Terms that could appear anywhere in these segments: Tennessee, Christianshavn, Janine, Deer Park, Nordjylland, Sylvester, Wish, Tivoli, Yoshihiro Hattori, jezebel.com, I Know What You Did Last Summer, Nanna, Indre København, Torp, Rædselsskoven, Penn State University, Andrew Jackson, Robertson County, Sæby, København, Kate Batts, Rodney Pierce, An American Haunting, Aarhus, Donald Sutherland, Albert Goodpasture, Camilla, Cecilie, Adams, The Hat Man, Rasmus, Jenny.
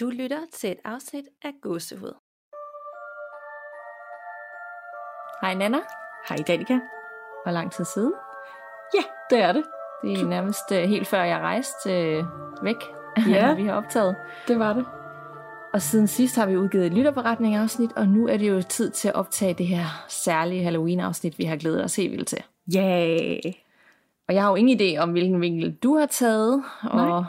Du lytter til et afsnit af Gåsehud. Hej Nanna. Hej Danika. Hvor lang tid siden? Ja, det er det. Det er nærmest helt før jeg rejste væk, ja. Vi har optaget. Det var det. Og siden sidst har vi udgivet et lytterberetning-afsnit, og nu er det jo tid til at optage det her særlige Halloween-afsnit, vi har glædet os helt vildt til. Yay! Og jeg har jo ingen idé om, hvilken vinkel du har taget, og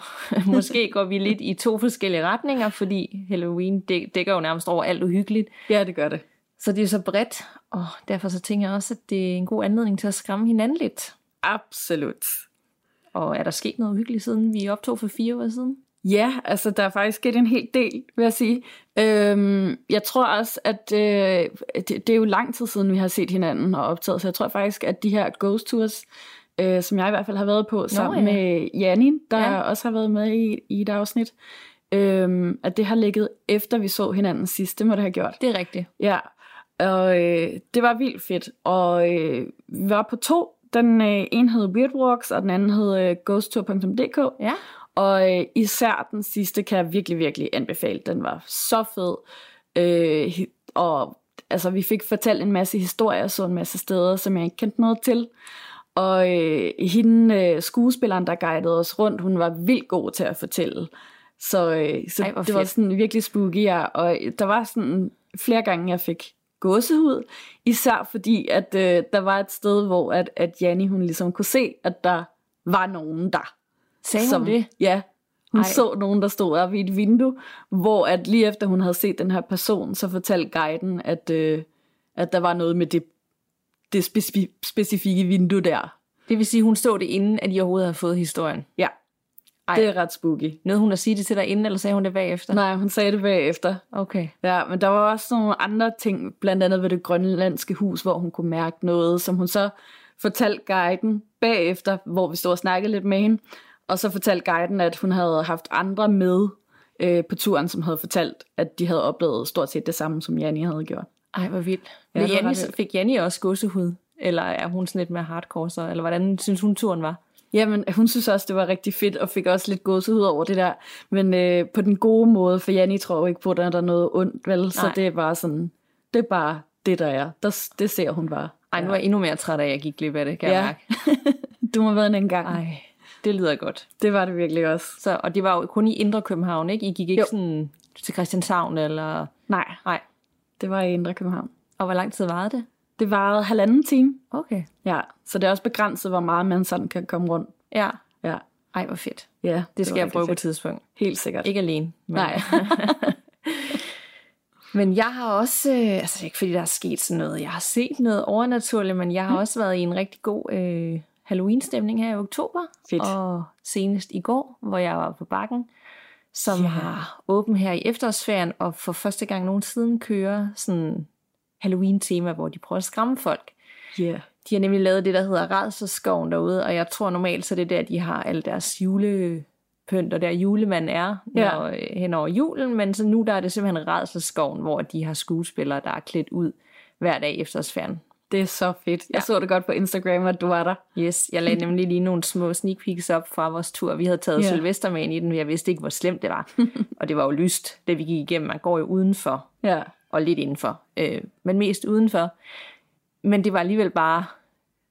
måske går vi lidt i to forskellige retninger, fordi Halloween dækker jo nærmest over alt uhyggeligt. Ja, det gør det. Så det er så bredt, og derfor så tænker jeg også, at det er en god anledning til at skræmme hinanden lidt. Absolut. Og er der sket noget uhyggeligt, siden vi optog for 4 år siden? Ja, altså der er faktisk sket en hel del, vil jeg sige. Jeg tror også, at det er jo lang tid siden, vi har set hinanden og optaget, så jeg tror faktisk, at de her ghost tours, som jeg i hvert fald har været på sammen med Janine, der også har været med i et afsnit, at det har ligget efter vi så hinanden sidst. Det må det have gjort. Det er rigtigt. Ja, og det var vildt fedt. Og vi var på 2. Den ene hed Weird Walks, og den anden hed Ghost Tour.dk. Ja. Og især den sidste kan jeg virkelig, virkelig anbefale. Den var så fed. Og altså, vi fik fortalt en masse historier, så en masse steder, som jeg ikke kendte noget til. Og hende, skuespilleren, der guidede os rundt, hun var vildt god til at fortælle. Så ej, det var sådan virkelig spooky, ja. Og der var sådan flere gange, jeg fik gåsehud, især fordi, at der var et sted, hvor at Jenny, hun ligesom kunne se, at der var nogen der. Sagde hun det? Ja, hun så nogen, der stod oppe i et vindue, hvor at lige efter hun havde set den her person, så fortalte guiden, at der var noget med det specifikke vindue der. Det vil sige, hun så det inden, at I overhovedet havde fået historien? Ja, det er ret spooky. Nåede hun at sige det til dig inden, eller sagde hun det bagefter? Nej, hun sagde det bagefter. Okay. Ja, men der var også nogle andre ting, blandt andet ved det grønlandske hus, hvor hun kunne mærke noget, som hun så fortalte guiden bagefter, hvor vi stod og snakkede lidt med hende. Og så fortalte guiden, at hun havde haft andre med på turen, som havde fortalt, at de havde oplevet stort set det samme, som Janni havde gjort. Ej, hvor vildt. Ja, fik Janni også gåsehud? Eller er hun sådan lidt mere hardcore så? Eller hvordan synes hun turen var? Jamen, hun synes også, det var rigtig fedt, og fik også lidt gåsehud over det der. Men på den gode måde, for Janni tror ikke på, at der er noget ondt, vel? Nej. Så det er bare sådan, det er bare det, der er. Det ser hun bare. Ej, nu er jeg endnu mere træt af, at jeg gik glip af det, kan jeg mærke. Du må have været en gang. Ej. Det lyder godt. Det var det virkelig også. Så, og det var jo kun i Indre København, ikke? I gik ikke sådan til Christianshavn eller... Nej. Det var i Indre København. Og hvor lang tid varede det? Det varede 1,5 time. Okay. Ja, så det er også begrænset, hvor meget man sådan kan komme rundt. Ja. Ej, hvor fedt. Ja, det skal jeg prøve på et tidspunkt. Helt sikkert. Ikke alene. Men... Nej. Men jeg har også, altså ikke fordi der er sket sådan noget, jeg har set noget overnaturligt, men jeg har også været i en rigtig god... Halloween-stemning her i oktober. Fedt. Og senest i går, hvor jeg var på Bakken, som har åben her i efterårsferien, og for første gang nogensinde kører sådan Halloween-tema, hvor de prøver at skræmme folk. Yeah. De har nemlig lavet det, der hedder Rædselsskoven derude, og jeg tror normalt, så det er der, de har alle deres julepynt, og der julemanden er hen over julen, men så nu der er det simpelthen Rædselsskoven, hvor de har skuespillere, der er klædt ud hver dag i efterårsferien. Det er så fedt. Jeg så det godt på Instagram, at du var der. Yes, jeg lagde nemlig lige nogle små sneak peeks op fra vores tur. Vi havde taget Sylvester med ind i den, men jeg vidste ikke, hvor slemt det var. Og det var jo lyst, da vi gik igennem. Man går jo udenfor, og lidt indenfor, men mest udenfor. Men det var alligevel bare...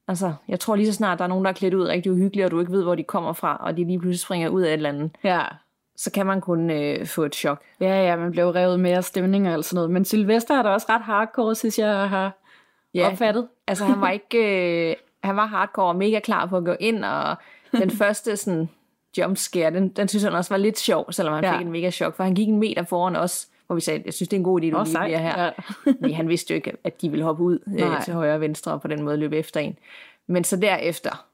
Altså, jeg tror lige så snart, der er nogen, der er klædt ud rigtig uhyggeligt, og du ikke ved, hvor de kommer fra, og de lige pludselig springer ud af et eller andet. Ja. Så kan man kun få et chok. Ja, man blev revet med af stemninger eller sådan noget. Men Sylvester er da også ret hardcore, synes jeg har... Ja, opfattet. Altså han var ikke, han var hardcore og mega klar på at gå ind, og den første sådan jumpscare, den synes han også var lidt sjov, selvom han fik en mega chok, for han gik 1 meter foran os, hvor vi sagde, jeg synes det er en god idé, du lige bliver her. Men han vidste jo ikke, at de ville hoppe ud til højre og venstre, og på den måde løbe efter en. Men så derefter,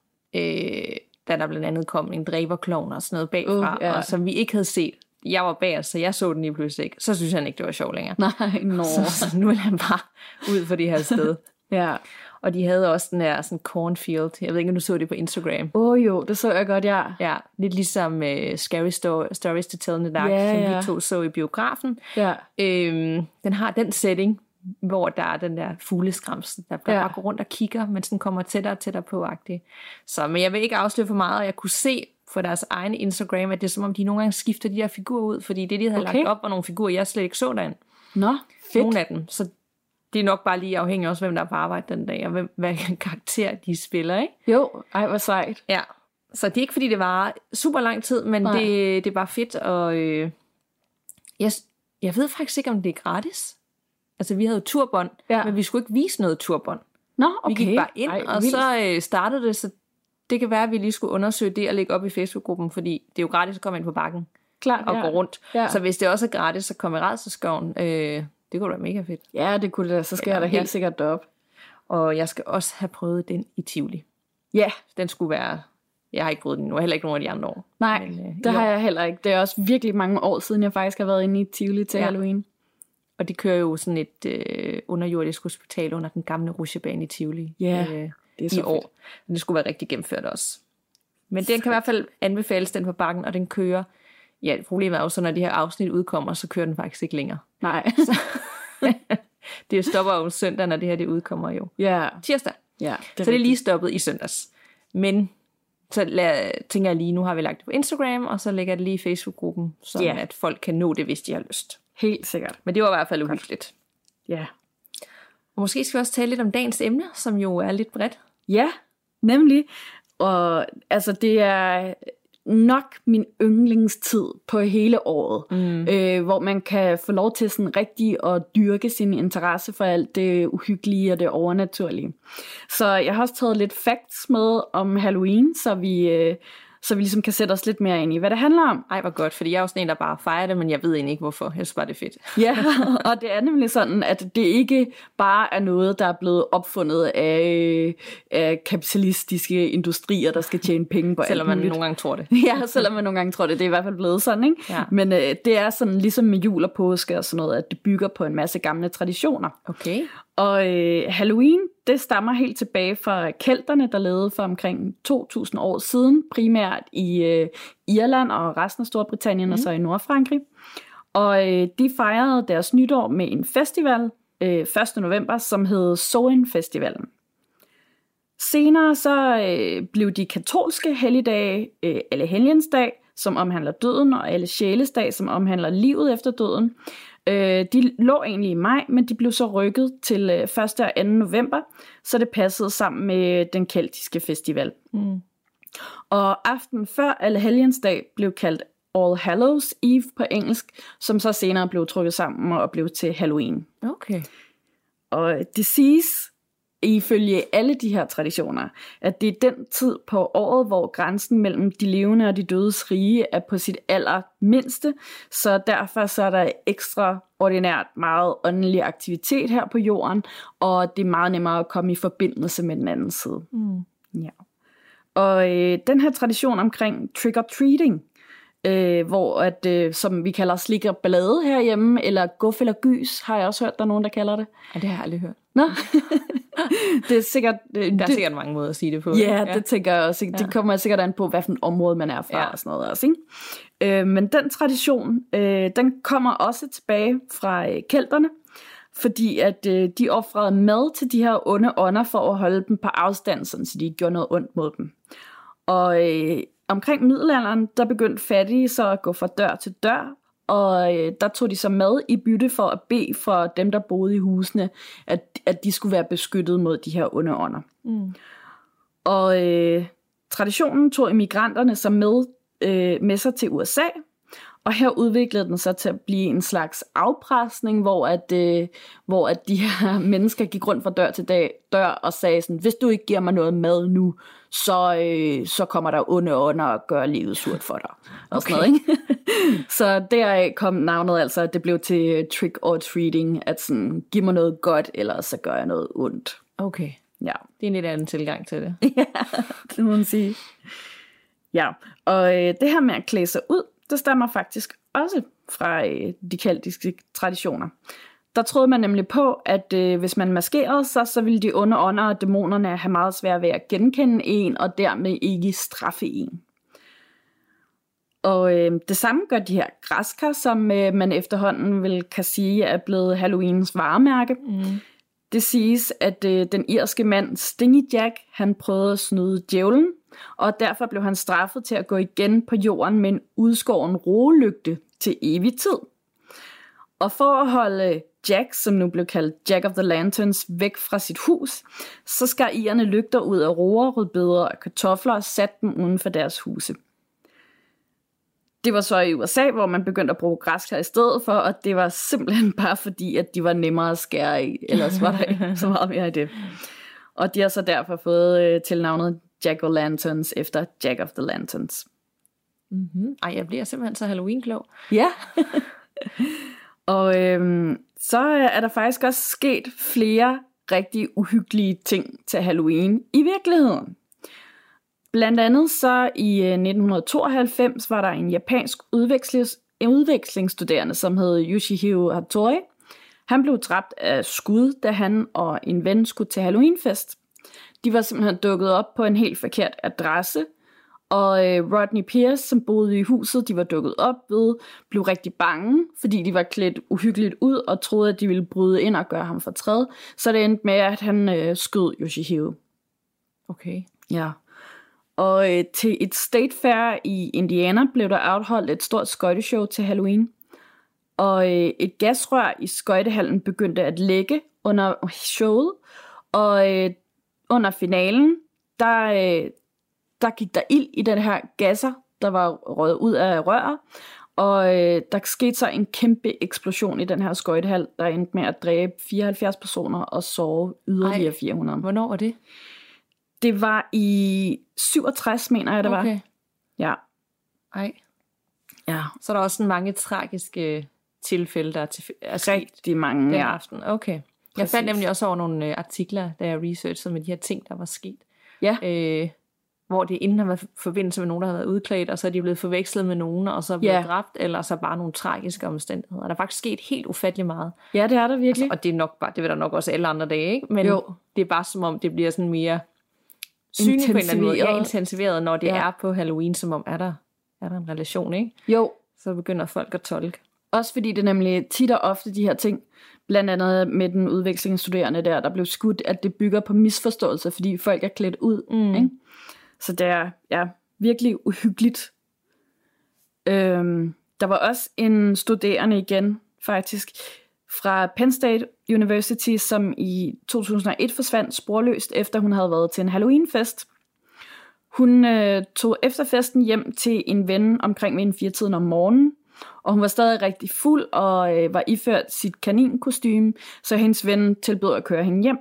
da der blandt andet kom en dræberklovn og sådan noget bagfra, og som vi ikke havde set, jeg var bag, så jeg så den lige pludselig ikke. Så synes han ikke, det var sjovt længere. Nej. Så nu er han bare ud for det her sted. Ja. Og de havde også den her sådan cornfield. Jeg ved ikke, om du så det på Instagram. Jo, det så jeg godt, ja. Ja, lidt ligesom Scary Stories to Tell in the Dark, som vi to så i biografen. Ja. Den har den setting, hvor der er den der fugleskræms, der bare går rundt og kigger, men sådan kommer tættere og tættere på-agtigt. Så, men jeg vil ikke afsløre for meget, og jeg kunne se for deres egen Instagram, at det er som om, de nogle gange skifter de der figurer ud, fordi det, de havde lagt op, var nogle figurer, jeg slet ikke så derinde. Nå, fedt. Nogle af dem. Så det er nok bare lige afhængigt også, hvem der er på arbejde den dag, og hvad karakter de spiller, ikke? Jo, ej, hvor sejt. Ja, så det er ikke, fordi det varer super lang tid, men det er bare fedt, og jeg ved faktisk ikke, om det er gratis. Altså, vi havde turbånd, men vi skulle ikke vise noget turbånd. Nå, okay. Vi gik bare ind, og så startede det, så det kan være, at vi lige skulle undersøge det og lægge op i Facebook-gruppen, fordi det er jo gratis at komme ind på bakken og gå rundt. Ja. Så hvis det også er gratis, så kom i Rædselsskoven. Det kunne da være mega fedt. Ja, det kunne det da. Så skal jeg da helt sikkert derop. Og jeg skal også have prøvet den i Tivoli. Ja. Den skulle være... Jeg har ikke prøvet den nu, heller ikke nogen af de andre år. Nej, men, det har jeg heller ikke. Det er også virkelig mange år siden, jeg faktisk har været inde i Tivoli til Halloween. Og de kører jo sådan et underjordisk hospital under den gamle rutsjebane i Tivoli. Ja, det er så fedt. Det skulle være rigtig gennemført også. Men den kan i hvert fald anbefales, den på bakken, og den kører... Ja, problemet er jo så, når de her afsnit udkommer, så kører den faktisk ikke længere. Nej. Så, det stopper jo søndag, når det her det udkommer jo. Ja. Tirsdag. Ja. Så det er lige stoppet i søndags. Men... tænker jeg lige, nu har vi lagt det på Instagram, og så lægger jeg det lige i Facebook-gruppen, så at folk kan nå det, hvis de har lyst. Helt sikkert. Men det var i hvert fald uhyggeligt. Ja. Og måske skal vi også tale lidt om dagens emne, som jo er lidt bredt. Ja, nemlig. Og altså, det er nok min yndlingstid på hele året, hvor man kan få lov til sådan rigtig at dyrke sin interesse for alt det uhyggelige og det overnaturlige. Så jeg har også taget lidt facts med om Halloween, så vi ligesom kan sætte os lidt mere ind i, hvad det handler om. Ej, hvor godt, fordi jeg er jo sådan en, der bare fejrer det, men jeg ved egentlig ikke, hvorfor. Jeg synes bare, det er fedt. Ja, og det er nemlig sådan, at det ikke bare er noget, der er blevet opfundet af kapitalistiske industrier, der skal tjene penge på alt. Selvom man nogle gange tror det. Ja, selvom man nogle gange tror det. Det er i hvert fald blevet sådan, ikke? Ja. Men det er sådan ligesom med jul og påske og sådan noget, at det bygger på en masse gamle traditioner. Okay. Og Halloween, det stammer helt tilbage fra kelterne, der levede for omkring 2.000 år siden, primært i Irland og resten af Storbritannien og så i Nordfrankrig. Og de fejrede deres nytår med en festival 1. november, som hed Samhain-festivalen. Senere så blev de katolske helligdage Allehelgensdag, som omhandler døden, og Allesjælesdag, som omhandler livet efter døden. De lå egentlig i maj, men de blev så rykket til 1. og 2. november, så det passede sammen med den keltiske festival. Mm. Og aftenen før Allehelgensdag blev kaldt All Hallows Eve på engelsk, som så senere blev trykket sammen og blev til Halloween. Okay. Og det siges, ifølge alle de her traditioner, at det er den tid på året, hvor grænsen mellem de levende og de dødes rige er på sit allermindste, så derfor så er der ekstraordinært meget åndelig aktivitet her på jorden, og det er meget nemmere at komme i forbindelse med den anden side. Mm. Ja. Og den her tradition omkring trick-or-treating, hvor at, som vi kalder slik og ballade herhjemme, eller guf eller gys, har jeg også hørt, der er nogen, der kalder det. Ja, det har jeg aldrig hørt. Nå, det er sikkert... Der er sikkert mange måder at sige det på. Ja, det tænker jeg også. Det kommer sikkert an på, hvilken område man er fra og sådan noget også, ikke? Men den tradition, den kommer også tilbage fra kelterne, fordi at de offrede mad til de her onde ånder for at holde dem på afstand, sådan, så de ikke gjorde noget ondt mod dem. Og omkring middelalderen, der begyndte fattige så at gå fra dør til dør, og der tog de så med i bytte for at bede for dem, der boede i husene, at de skulle være beskyttet mod de her onde ånder. Mm. Og traditionen tog immigranterne så med sig til USA, og her udviklede den så til at blive en slags afpresning, hvor at de her mennesker gik rundt fra dør til dør og sagde sådan, hvis du ikke giver mig noget mad nu, så kommer der onde ånder og gør livet surt for dig. Og sådan noget, ikke? Så deraf kom navnet altså, at det blev til trick or treating, at sådan, giv mig noget godt, eller så gør jeg noget ondt. Okay. Ja. Det er en lidt anden tilgang til det. Ja, det må man sige. Ja, og det her med at klæde sig ud, det stammer faktisk også fra de keltiske traditioner. Der troede man nemlig på, at hvis man maskerede sig, så ville de onde ånder og dæmonerne have meget svært ved at genkende en, og dermed ikke straffe en. Og det samme gør de her græskar, som man efterhånden vil kan sige er blevet Halloweens varemærke. Mm. Det siges, at den irske mand Stingy Jack, han prøvede at snyde djævlen, og derfor blev han straffet til at gå igen på jorden med en udskåren roelygte til evig tid. Og for at holde Jack, som nu blev kaldt Jack of the Lanterns, væk fra sit hus, så skar irerne lygter ud af roer, rødbeder og kartofler og satte dem uden for deres huse. Det var så i USA, hvor man begyndte at bruge græskar i stedet for, og det var simpelthen bare fordi, at de var nemmere at skære i, ellers var der ikke så meget mere i det. Og de har så derfor fået tilnavnet Jack-o'-lanterns efter Jack of the Lanterns. Mm-hmm. Ej, jeg bliver simpelthen så Halloween-klog. Ja. Og så er der faktisk også sket flere rigtig uhyggelige ting til Halloween i virkeligheden. Blandt andet så i 1992 var der en japansk udvekslingsstuderende, som hed Yoshihiro Hattori. Han blev dræbt af skud, da han og en ven skulle til Halloweenfest. De var simpelthen dukket op på en helt forkert adresse, og Rodney Pierce, som boede i huset, de var dukket op ved, blev rigtig bange, fordi de var klædt uhyggeligt ud og troede, at de ville bryde ind og gøre ham fortræd. Så det endte med, at han skød Yoshihiro. Okay. Ja. Og til et state fair i Indiana blev der afholdt et stort skøjteshow til Halloween. Og et gasrør i skøjtehallen begyndte at lække under showet. Og under finalen, der gik der ild i den her gasser, der var røget ud af røret. Og der skete så en kæmpe eksplosion i den her skøjtehal, der endte med at dræbe 74 personer og såre yderligere 400. Hvornår var det? Det var i 67, mener jeg, det var. Ja. Ej. Ja. Så er der også mange tragiske tilfælde, der er sket. Rigtig mange, den aften. Okay. Præcis. Jeg fandt nemlig også over nogle artikler, da jeg researchede med de her ting, der var sket. Ja. Hvor det inden har været forbindelse med nogen, der har været udklædt, og så er de blevet forvekslet med nogen, og så er blevet dræbt, eller så bare nogle tragiske omstændigheder. Der er faktisk sket helt ufattelig meget. Ja, det er der virkelig. Altså, og det er nok bare, det vil der nok også alle andre dage, ikke? Men det er bare som om, det bliver sådan mere synligt på en eller anden måde. Ja, intensiveret, når det er på Halloween, som om er der en relation, ikke? Jo. Så begynder folk at tolke. Også fordi det nemlig tit og ofte de her ting, blandt andet med den udvekslingsstuderende der blev skudt, at det bygger på misforståelser, fordi folk er klædt ud, ikke? Så det er virkelig uhyggeligt. Der var også en studerende igen, faktisk, fra Penn State University, som i 2001 forsvandt sporløst, efter hun havde været til en Halloweenfest. Hun tog efter festen hjem til en ven omkring ved en 4-tiden om morgenen, og hun var stadig rigtig fuld og var iført sit kaninkostyme, så hendes ven tilbød at køre hende hjem.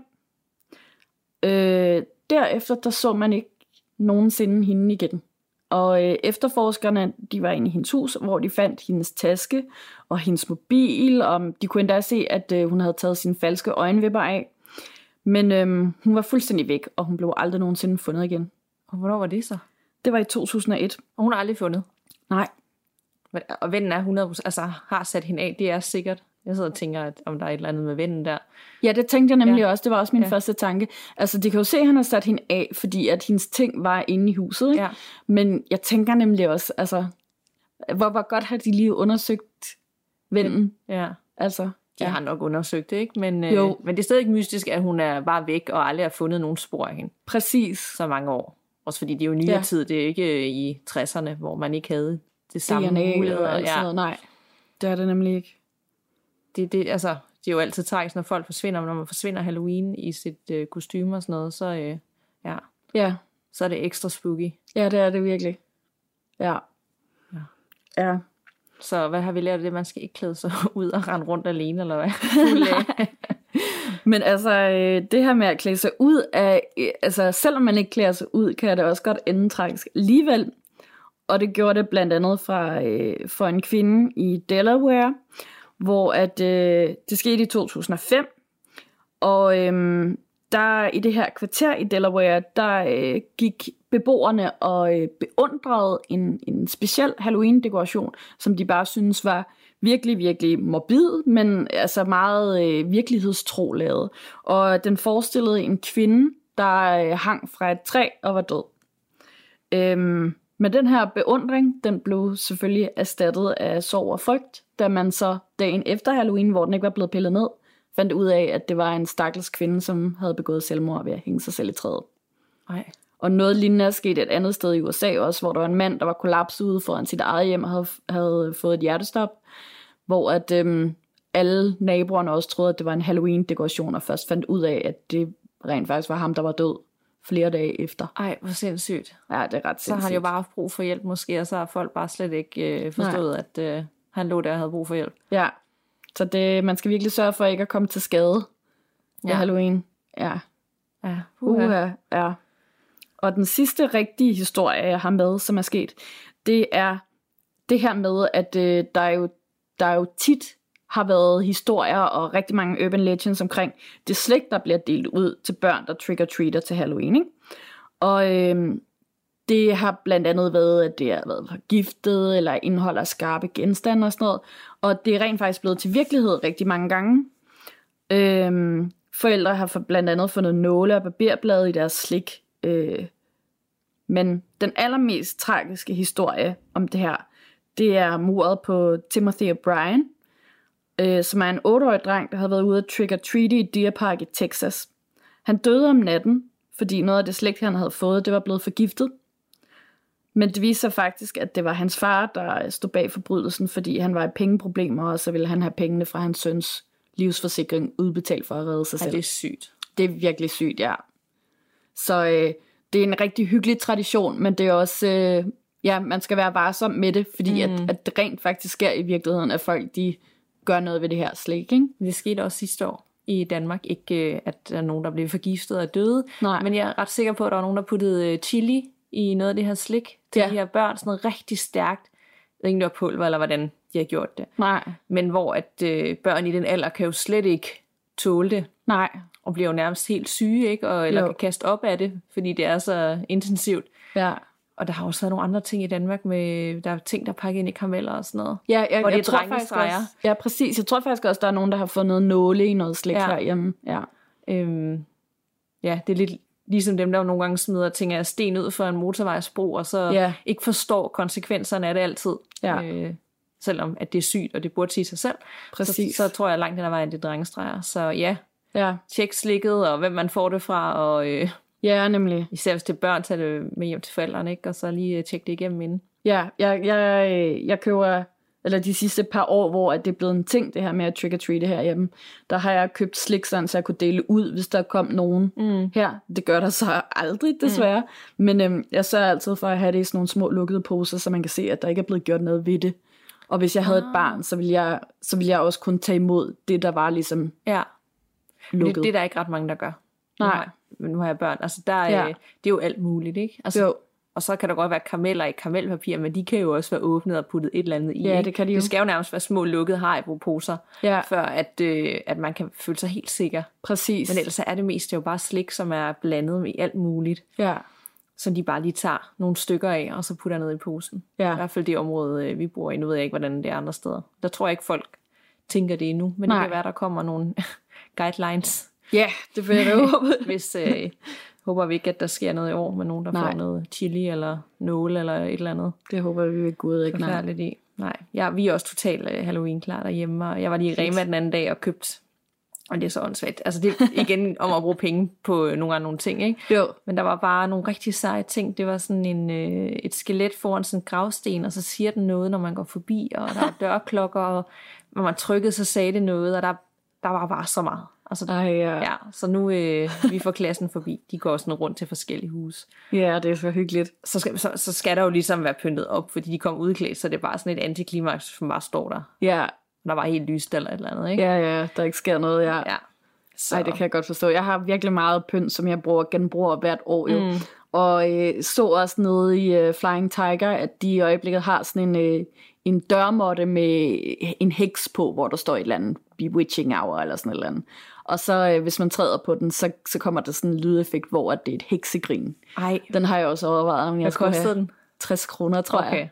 Derefter der så man ikke nogensinde hende igen. Og efterforskerne, de var inde i hendes hus, hvor de fandt hendes taske og hendes mobil, og de kunne endda se, at hun havde taget sine falske øjenvipper af. Men hun var fuldstændig væk, og hun blev aldrig nogensinde fundet igen. Og hvornår var det så? Det var i 2001. Og hun er aldrig fundet? Nej. Og vennen er 100%, altså har sat hende af, det er sikkert. Jeg sidder og tænker, at om der er et eller andet med vennen der. Ja, det tænkte jeg nemlig også. Det var også min første tanke. Altså, de kan jo se, at han har sat hende af, fordi at hendes ting var inde i huset, ikke? Ja. Men jeg tænker nemlig også, altså, hvor godt har de lige undersøgt vennen? Ja. Altså, de har nok undersøgt det, ikke? Men, men det er stadig mystisk, at hun er bare væk, og aldrig har fundet nogen spor af hende. Præcis. Så mange år. Også fordi det er jo nyere tid, det er ikke i 60'erne, hvor man ikke havde det samme muligheder. Og sådan noget. Nej, det er det nemlig ikke. Altså, det er jo altid tragisk, når folk forsvinder, men når man forsvinder Halloween i sit kostyme og sådan noget, så, så er det ekstra spooky. Ja, det er det virkelig. Ja. Så hvad har vi lært af det? Man skal ikke klæde sig ud og rende rundt alene, eller hvad? Men altså, det her med at klæde sig ud af, altså selvom man ikke klæder sig ud, kan det også godt ende tragisk alligevel. Og det gjorde det blandt andet for en kvinde i Delaware, hvor at, det skete i 2005, og der i det her kvarter i Delaware, der gik beboerne og beundrede en speciel Halloween-dekoration, som de bare synes var virkelig, virkelig morbid, men altså meget virkelighedstro lavet. Og den forestillede en kvinde, der hang fra et træ og var død. Men den her beundring, den blev selvfølgelig erstattet af sorg og frygt, da man så dagen efter Halloween, hvor den ikke var blevet pillet ned, fandt ud af, at det var en stakkels kvinde, som havde begået selvmord ved at hænge sig selv i træet. Ej. Og noget lignende er sket et andet sted i USA også, hvor der var en mand, der var kollapset ude foran sit eget hjem og havde fået et hjertestop, hvor at alle naboerne også troede, at det var en Halloween-dekoration, og først fandt ud af, at det rent faktisk var ham, der var død flere dage efter. Ej, hvor sindssygt. Ja, det er ret sindssygt. Så har de jo bare haft brug for hjælp måske, og så har folk bare slet ikke forstået, nej, at han lå der og havde brug for hjælp. Ja, så det, man skal virkelig sørge for ikke at komme til skade ved Halloween. Ja. Ja. Ja. Og den sidste rigtige historie, jeg har med, som er sket, det er det her med, at der jo tit har været historier og rigtig mange urban legends omkring det slik, der bliver delt ud til børn, der trick-or-treater til Halloween, ikke? Og det har blandt andet været, at det har været forgiftet, eller indeholder skarpe genstande og sådan noget. Og det er rent faktisk blevet til virkelighed rigtig mange gange. Forældre har blandt andet fundet nåle og barberblade i deres slik. Men den allermest tragiske historie om det her, det er mordet på Timothy O'Brien, som er en 8-årig dreng, der havde været ude at trick-or-treate i Deer Park i Texas. Han døde om natten, fordi noget af det slægt, han havde fået, det var blevet forgiftet. Men det viste sig faktisk, at det var hans far, der stod bag forbrydelsen, fordi han var i pengeproblemer, og så ville han have pengene fra hans søns livsforsikring udbetalt for at redde sig selv. Det er sygt. Det er virkelig sygt, ja. Så det er en rigtig hyggelig tradition, men det er også... man skal være varsom med det, fordi at det rent faktisk sker i virkeligheden, at folk, de gør noget ved det her slik, ikke? Det skete også sidste år i Danmark, ikke at der er nogen, der blev forgiftet og døde. Nej. Men jeg er ret sikker på, at der var nogen, der puttede chili i noget af det her slik til de her børn, sådan noget rigtig stærkt. Jeg ved ikke, det var pulver, eller hvordan de har gjort det. Nej. Men hvor at børn i den alder kan jo slet ikke tåle det. Nej. Og bliver jo nærmest helt syge, ikke? Eller kan kaste op af det, fordi det er så intensivt. Ja. Og der har også været nogle andre ting i Danmark med, der er ting, der er pakket ind i karameller og sådan noget. Ja, jeg tror faktisk også, ja, præcis. Jeg tror faktisk også, der er nogen, der har fundet nåle i noget slik herhjemme. Ja. Det er lidt ligesom dem, der nogle gange smider ting af sten ud for en motorvejsbro, og så ikke forstår konsekvenserne af det altid. Ja. Selvom at det er sygt, og det burde sige sig selv. Præcis. Så tror jeg langt den der vejen, det er drengestreger. Så ja, tjek slikket, og hvem man får det fra, og... Ja, nemlig. Især hvis det er børn, tager det med hjem til forældrene, ikke? Og så lige tjekke det igennem inden. Ja, jeg køber, eller de sidste par år, hvor det er blevet en ting, det her med at trick-or-treate herhjemme, der har jeg købt slik, sådan, så jeg kunne dele ud, hvis der kom nogen her. Det gør der så aldrig, desværre. Men jeg sørger altid for at have det i sådan nogle små lukkede poser, så man kan se, at der ikke er blevet gjort noget ved det. Og hvis jeg havde et barn, så ville jeg også kun tage imod det, der var ligesom lukket. Det er der ikke ret mange, der gør. Nej. Men nu har jeg børn, altså der er, det er jo alt muligt, ikke? Altså, jo. Og så kan der godt være karameller i karamelpapir, men de kan jo også være åbnet og puttet et eller andet i. Ja, det kan de jo. Det skal jo nærmest være små lukkede Haribo-poser, før at man kan føle sig helt sikker. Præcis. Men ellers er det mest jo bare slik, som er blandet med alt muligt. Ja. Så de bare lige tager nogle stykker af, og så putter ned i posen. Ja. I hvert fald det område, vi bor i, nu ved jeg ikke, hvordan det er andre steder. Der tror jeg ikke, folk tænker det endnu, men det kan være, der kommer nogle guidelines. Ja, det vil jeg håbe. Hvis håber vi ikke, at der sker noget i år med nogen, der får noget chili eller nåle eller et eller andet. Det håber vi ved Gud ikke. Forfærdeligt i. Nej, vi er også totalt Halloween-klar derhjemme, og jeg var lige i Rema den anden dag og købte, og det er så åndssvagt. Altså det er igen om at bruge penge på nogle af nogle ting, ikke? Jo. Men der var bare nogle rigtig seje ting. Det var sådan et skelet foran sådan en gravsten, og så siger den noget, når man går forbi, og der er dørklokker, og når man trykkede, så sagde det noget, og der var bare så meget. Altså, ja, så nu vi får klassen forbi. De går sådan rundt til forskellige huse. Ja, det er så hyggeligt. Så skal der jo ligesom være pyntet op, fordi de kom udklædt, så det er bare sådan et antiklimaks, som bare står der. Ja. Der var helt lyst eller et eller andet, ikke? Ja, der ikke sker noget, ja. Så. Ej, det kan jeg godt forstå. Jeg har virkelig meget pynt, som jeg genbruger hvert år jo. Og så også nede i Flying Tiger, at de i øjeblikket har sådan en dørmåtte med en heks på, hvor der står et eller andet bewitching hour eller sådan et eller andet. Og så hvis man træder på den, så kommer der sådan en lydeffekt, hvor at det er et heksegrin. Ej. Den har jeg også overvejet, om jeg skulle have den. 60 kroner, tror jeg.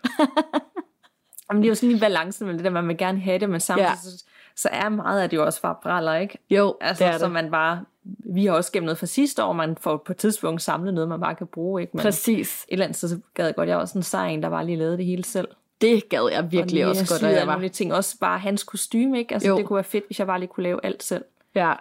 Jamen, det er jo sådan lige balancen med det der, man vil gerne have det, men samtidig så er meget af det jo også bare praller, ikke? Jo, altså, det er så det. Man bare, vi har også gennem noget fra sidste år, man får på et tidspunkt samlet noget, man bare kan bruge, ikke? Men præcis. Et eller andet, så gad jeg godt, jeg var sådan en sej en, der bare lige lavede det hele selv. Det gad jeg virkelig også godt, at jeg var. Og ting, også bare hans kostyme, ikke? Altså, jo. Det kunne være fedt, hvis jeg bare lige kunne lave alt selv. Ja,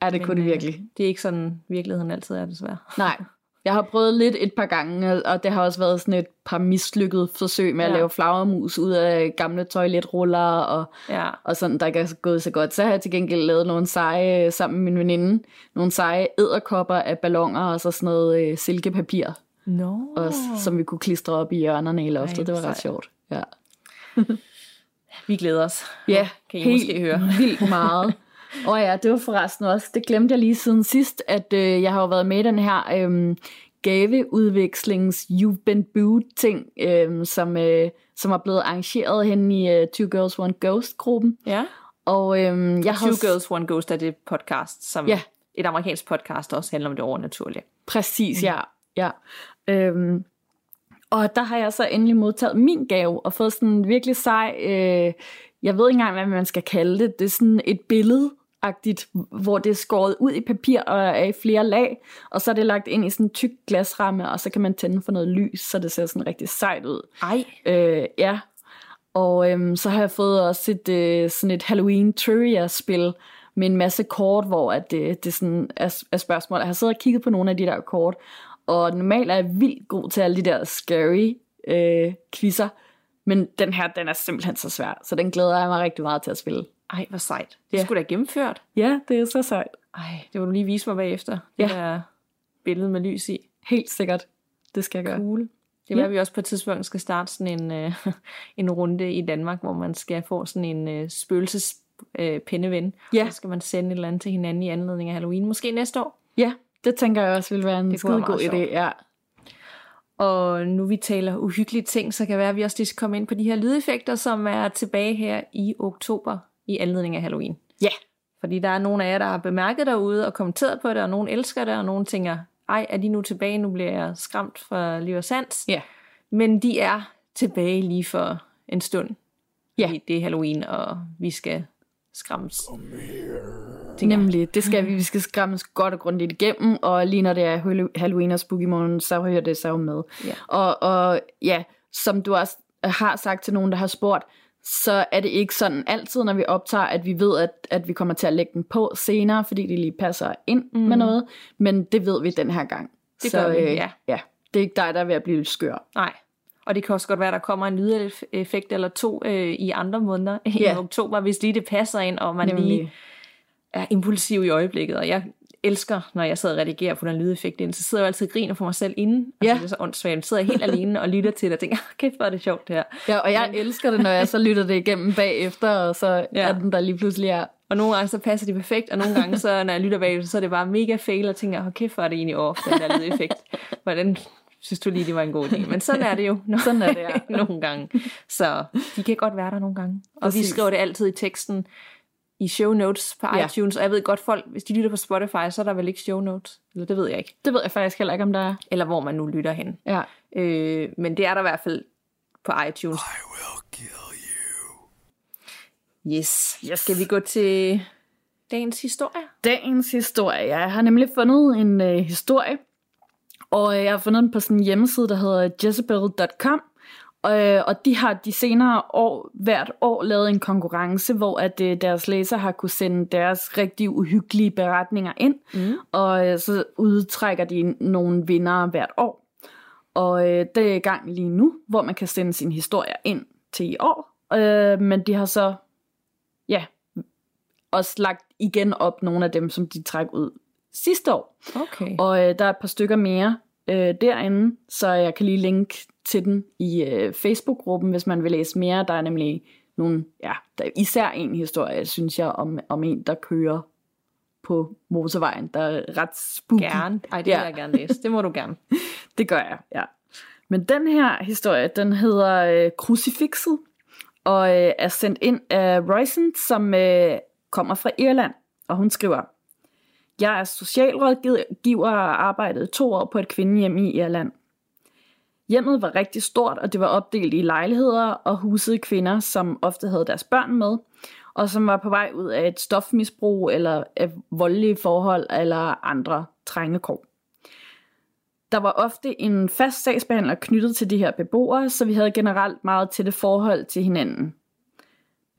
er det kunne det virkelig. Det er ikke sådan, virkeligheden altid er, desværre. Nej, jeg har prøvet lidt et par gange, og det har også været sådan et par mislykkede forsøg med at lave flagermus ud af gamle toiletruller, og sådan, der ikke er gået så godt. Så har jeg til gengæld lavet nogle seje, sammen med min veninde, nogle seje edderkopper af ballonger, og så sådan noget silkepapir, også, som vi kunne klistre op i hjørnerne i loftet. Ej, det var ret sjovt. Ja. Vi glæder os. Ja, kan I måske høre. Vildt meget. Og ja, det var forresten også, det glemte jeg lige siden sidst, at jeg har jo været med i den her gaveudvekslings You've Been Booed ting, som er blevet arrangeret hen i Two Girls One Ghost gruppen. Ja. Og jeg har Two Girls One Ghost er det podcast, som et amerikansk podcast også handler om det overnaturlige. Præcis, ja. Og der har jeg så endelig modtaget min gave og fået sådan en virkelig sej, jeg ved ikke engang, hvad man skal kalde det. Det er sådan et billedagtigt, hvor det er skåret ud i papir og er i flere lag, og så er det lagt ind i sådan en tyk glasramme, og så kan man tænde for noget lys, så det ser sådan rigtig sejt ud. Ja. Og så har jeg fået også sådan et Halloween trivia-spil med en masse kort, hvor at det sådan er spørgsmål. Jeg har siddet og kigget på nogle af de der kort, og normalt er jeg vildt god til alle de der scary quizzer, men den her, den er simpelthen så svær, så den glæder jeg mig rigtig meget til at spille. Ej, hvor sejt. Det skulle da gennemført. Ja, det er så sejt. Ej, det vil du lige vise mig bagefter. Det der billede med lys i. Helt sikkert. Det skal jeg gøre. Cool. Det er vi også på et tidspunkt skal starte sådan en runde i Danmark, hvor man skal få sådan en spøgelses pindeven. Ja. Så skal man sende et eller andet til hinanden i anledning af Halloween. Måske næste år. Ja, det tænker jeg også vil være en skide god idé. Ja. Og nu vi taler uhyggelige ting, så kan det være, at vi også lige skal komme ind på de her lydeffekter, som er tilbage her i oktober i anledning af Halloween. Ja. Fordi der er nogle af jer, der har bemærket derude og kommenteret på det, og nogen elsker det, og nogen tænker, ej, er de nu tilbage? Nu bliver jeg skræmt fra liv og sans. Ja. Men de er tilbage lige for en stund. Ja. Det er Halloween, og vi skal skræmmes. Nemlig, det skal vi. Vi skal skræmmes godt og grundigt igennem, og lige når det er Halloween og Spooky Morgen, så hører det sig jo med. Ja. Og ja, som du også har sagt til nogen, der har spurgt, så er det ikke sådan altid, når vi optager, at vi ved, at vi kommer til at lægge den på senere, fordi det lige passer ind med noget, men det ved vi den her gang. Det gør vi, ja. Det er ikke dig, der er ved at blive skør. Nej. Og det kan også godt være, at der kommer en lydeffekt eller to i andre måneder i oktober, hvis lige det passer ind, og man lige er impulsiv i øjeblikket. Og jeg elsker, når jeg sidder og redigerer på den lydeffekt ind, så sidder jeg altid og griner for mig selv inden, og så er det så åndssvagt. Jeg sidder helt alene og lytter til det og tænker, kæft, hvor er det sjovt det her. Ja, og jeg elsker det, når jeg så lytter det igennem bagefter, og så er den der lige pludselig er. Og nogle gange så passer det perfekt, og nogle gange, så, når jeg lytter bagefter, så er det bare mega fail, og tænker, kæft, hvor er det egentlig off, den der lydeffekt. Hvordan synes du lige, det var en god idé? Men sådan er det jo. Sådan er det, nogle gange. Så de kan godt være der nogle gange. Og vi skriver det altid i teksten, i show notes på iTunes, og jeg ved godt, folk, hvis de lytter på Spotify, så er der vel ikke show notes, eller det ved jeg ikke. Det ved jeg faktisk heller ikke, om der er. Eller hvor man nu lytter hen. Ja. Men det er der i hvert fald på iTunes. I will kill you. Yes. Skal vi gå til dagens historie? Dagens historie, jeg har nemlig fundet en historie, og jeg har fundet den på sådan en hjemmeside, der hedder jezebel.com, og de har de senere år, hvert år, lavet en konkurrence, hvor at deres læsere har kunne sende deres rigtig uhyggelige beretninger ind, og så udtrækker de nogle vindere hvert år. Og det er i gang lige nu, hvor man kan sende sine historier ind til i år, men de har så også lagt igen op nogle af dem, som de trækker ud sidste år. Okay. Og der er et par stykker mere derinde, så jeg kan lige linke til den i Facebook-gruppen, hvis man vil læse mere. Der er nemlig nogle, der er især en historie, synes jeg, om en, der kører på motorvejen, der er ret spooky. Gerne. Ej, det vil jeg gerne læse. Det må du gerne. Det gør jeg, Men den her historie, den hedder Krucifixet, og er sendt ind af Roysen, som kommer fra Irland, og hun skriver: Jeg er socialrådgiver og arbejdede 2 år på et kvindehjem i Irland. Hjemmet var rigtig stort, og det var opdelt i lejligheder og husede kvinder, som ofte havde deres børn med, og som var på vej ud af et stofmisbrug eller af voldelige forhold eller andre trængekår. Der var ofte en fast sagsbehandler knyttet til de her beboere, så vi havde generelt meget tætte forhold til hinanden.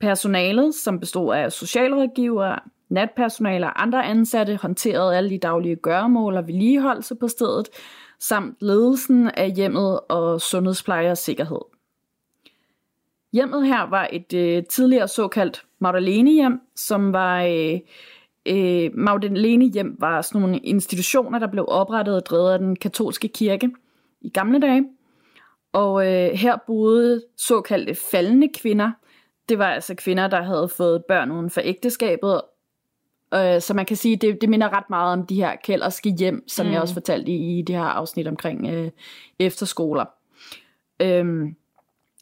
Personalet, som bestod af socialrådgivere, Natpersonale og andre ansatte håndterede alle de daglige gøremål og vedligeholdelse på stedet, samt ledelsen af hjemmet og sundhedspleje og sikkerhed. Hjemmet her var et tidligere såkaldt Magdalene-hjem, som var... Magdalenehjem var sådan nogle institutioner, der blev oprettet og drevet af den katolske kirke i gamle dage. Og her boede såkaldte faldne kvinder. Det var altså kvinder, der havde fået børn uden for ægteskabet. Så man kan sige, at det minder ret meget om de her kælderske hjem, som jeg også fortalte i det her afsnit omkring efterskoler.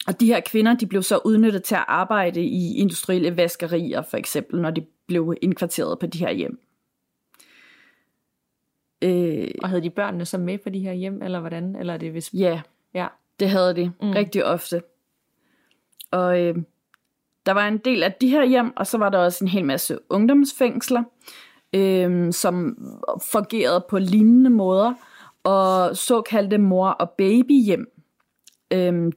Og de her kvinder, de blev så udnyttet til at arbejde i industrielle vaskerier, for eksempel, når de blev indkvarteret på de her hjem. Og havde de børnene så med på de her hjem, eller hvordan? Eller er det hvis... Ja, det havde de rigtig ofte. Og der var en del af de her hjem, og så var der også en hel masse ungdomsfængsler, som fungerede på lignende måder, og såkaldte mor- og babyhjem.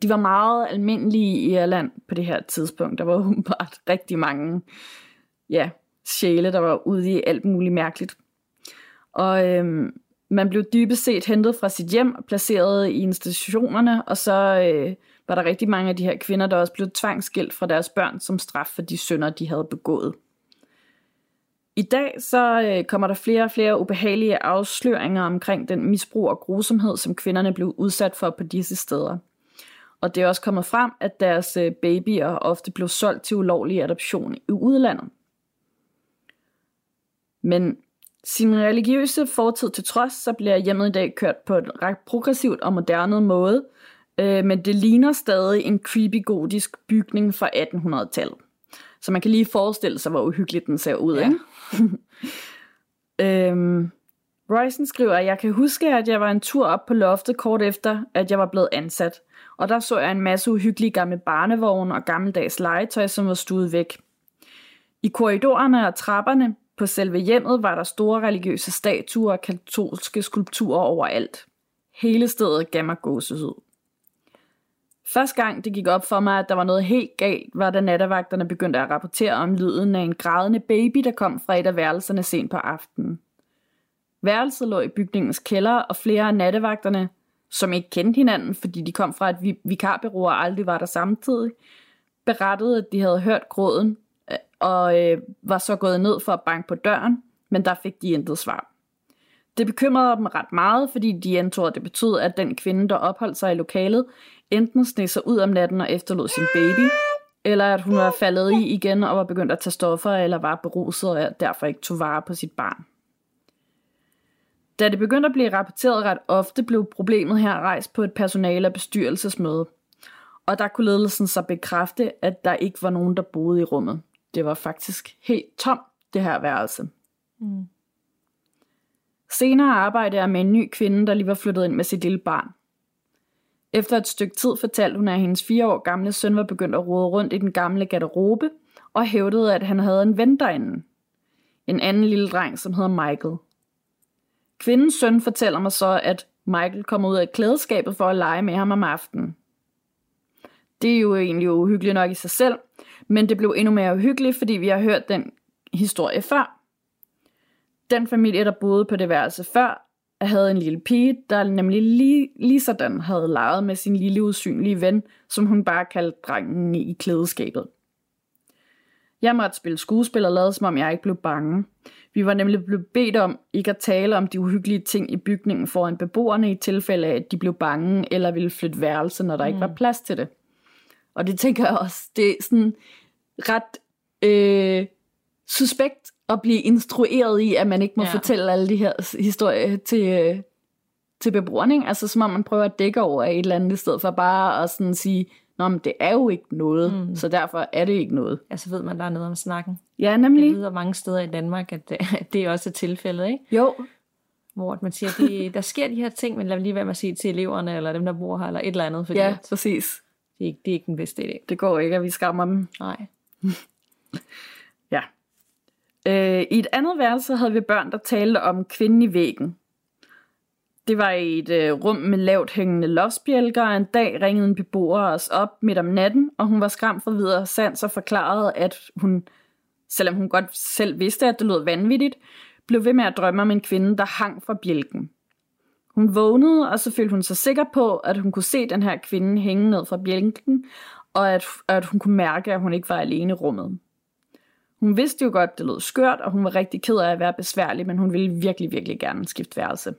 De var meget almindelige i Irland på det her tidspunkt. Der var åbenbart rigtig mange sjæle, der var ude i alt muligt mærkeligt. Og man blev dybest set hentet fra sit hjem og placeret i institutionerne, og så var der rigtig mange af de her kvinder, der også blev tvangsskilt fra deres børn som straf for de synder, de havde begået. I dag så kommer der flere og flere ubehagelige afsløringer omkring den misbrug og grusomhed, som kvinderne blev udsat for på disse steder. Og det er også kommet frem, at deres babyer ofte blev solgt til ulovlig adoption i udlandet. Men sin religiøse fortid til trods, så bliver hjemmet i dag kørt på et ret progressivt og moderne måde, men det ligner stadig en creepy gotisk bygning fra 1800-tallet. Så man kan lige forestille sig, hvor uhyggeligt den ser ud, ikke? Roysen skriver, at jeg kan huske, at jeg var en tur op på loftet kort efter, at jeg var blevet ansat. Og der så jeg en masse uhyggelige gamle barnevogne og gammeldags legetøj, som var stuet væk. I korridorerne og trapperne på selve hjemmet var der store religiøse statuer og katolske skulpturer overalt. Hele stedet gav mig gåsehud. Første gang det gik op for mig, at der var noget helt galt, var da nattevagterne begyndte at rapportere om lyden af en grædende baby, der kom fra et af værelserne sent på aftenen. Værelset lå i bygningens kælder, og flere af nattevagterne, som ikke kendte hinanden, fordi de kom fra et vikarbureau og aldrig var der samtidig, berettede, at de havde hørt gråden og var så gået ned for at banke på døren, men der fik de intet svar. Det bekymrede dem ret meget, fordi de antog, at det betød, at den kvinde, der opholdt sig i lokalet, enten sneg sig ud om natten og efterlod sin baby, eller at hun var faldet i igen og var begyndt at tage stoffer, eller var beruset og derfor ikke tog vare på sit barn. Da det begyndte at blive rapporteret ret ofte, blev problemet her rejst på et personale- og bestyrelsesmøde. Og der kunne ledelsen så bekræfte, at der ikke var nogen, der boede i rummet. Det var faktisk helt tomt, det her værelse. Mm. Senere arbejdede jeg med en ny kvinde, der lige var flyttet ind med sit lille barn. Efter et stykke tid fortalte hun, at hendes 4 år gamle søn var begyndt at rode rundt i den gamle garderobe, og hævdede, at han havde en ven derinde. En anden lille dreng, som hedder Michael. Kvindens søn fortæller mig så, at Michael kom ud af klædeskabet for at lege med ham om aftenen. Det er jo egentlig uhyggeligt nok i sig selv, men det blev endnu mere uhyggeligt, fordi vi har hørt den historie før. Den familie, der boede på det værelse før, havde en lille pige, der nemlig lige sådan havde leget med sin lille usynlige ven, som hun bare kaldte drengen i klædeskabet. Jeg måtte spille skuespil og lade, som om jeg ikke blev bange. Vi var nemlig blevet bedt om ikke at tale om de uhyggelige ting i bygningen foran beboerne, i tilfælde af, at de blev bange eller ville flytte værelse, når der ikke var plads til det. Og det tænker jeg også, det er sådan ret suspekt at blive instrueret i, at man ikke må fortælle alle de her historier til beboerne. Ikke? Altså som om man prøver at dække over et eller andet, i stedet for bare at sådan sige, nå, men det er jo ikke noget, så derfor er det ikke noget. Ja, så ved man, der er noget om snakken. Ja, nemlig. Det lyder mange steder i Danmark, at det også er tilfældet, ikke? Jo. Hvor man siger, der sker de her ting, men lad lige være med at sige til eleverne, eller dem, der bor her, eller et eller andet. Fordi præcis. Det er ikke den bedste idé. Det går ikke, at vi skammer dem. Nej. I et andet værelse havde vi børn, der talte om kvinden i væggen. Det var i et rum med lavt hængende loftsbjælker, og en dag ringede en beboer os op midt om natten, og hun var skræmt for videre sans og forklarede, at hun selvom hun godt selv vidste, at det lød vanvittigt, blev ved med at drømme om en kvinde, der hang fra bjælken. Hun vågnede, og så følte hun sig sikker på, at hun kunne se den her kvinde hænge ned fra bjælken, og at hun kunne mærke, at hun ikke var alene i rummet. Hun vidste jo godt, det lød skørt, og hun var rigtig ked af at være besværlig, men hun ville virkelig, virkelig gerne skifte værelse.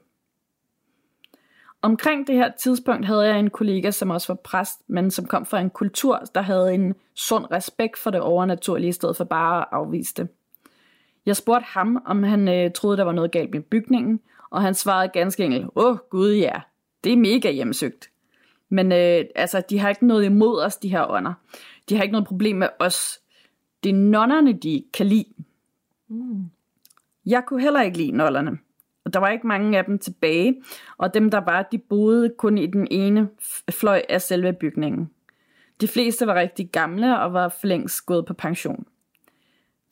Omkring det her tidspunkt havde jeg en kollega, som også var præst, men som kom fra en kultur, der havde en sund respekt for det overnaturlige, i stedet for bare at afvise det. Jeg spurgte ham, om han troede, der var noget galt med bygningen, og han svarede ganske enkelt, åh gud ja, det er mega hjemsøgt. Men de har ikke noget imod os, de her ånder. De har ikke noget problem med os. Det er nonnerne, de kan lide. Mm. Jeg kunne heller ikke lide nollerne. Og der var ikke mange af dem tilbage, og dem der var, de boede kun i den ene fløj af selve bygningen. De fleste var rigtig gamle og var for længst gået på pension.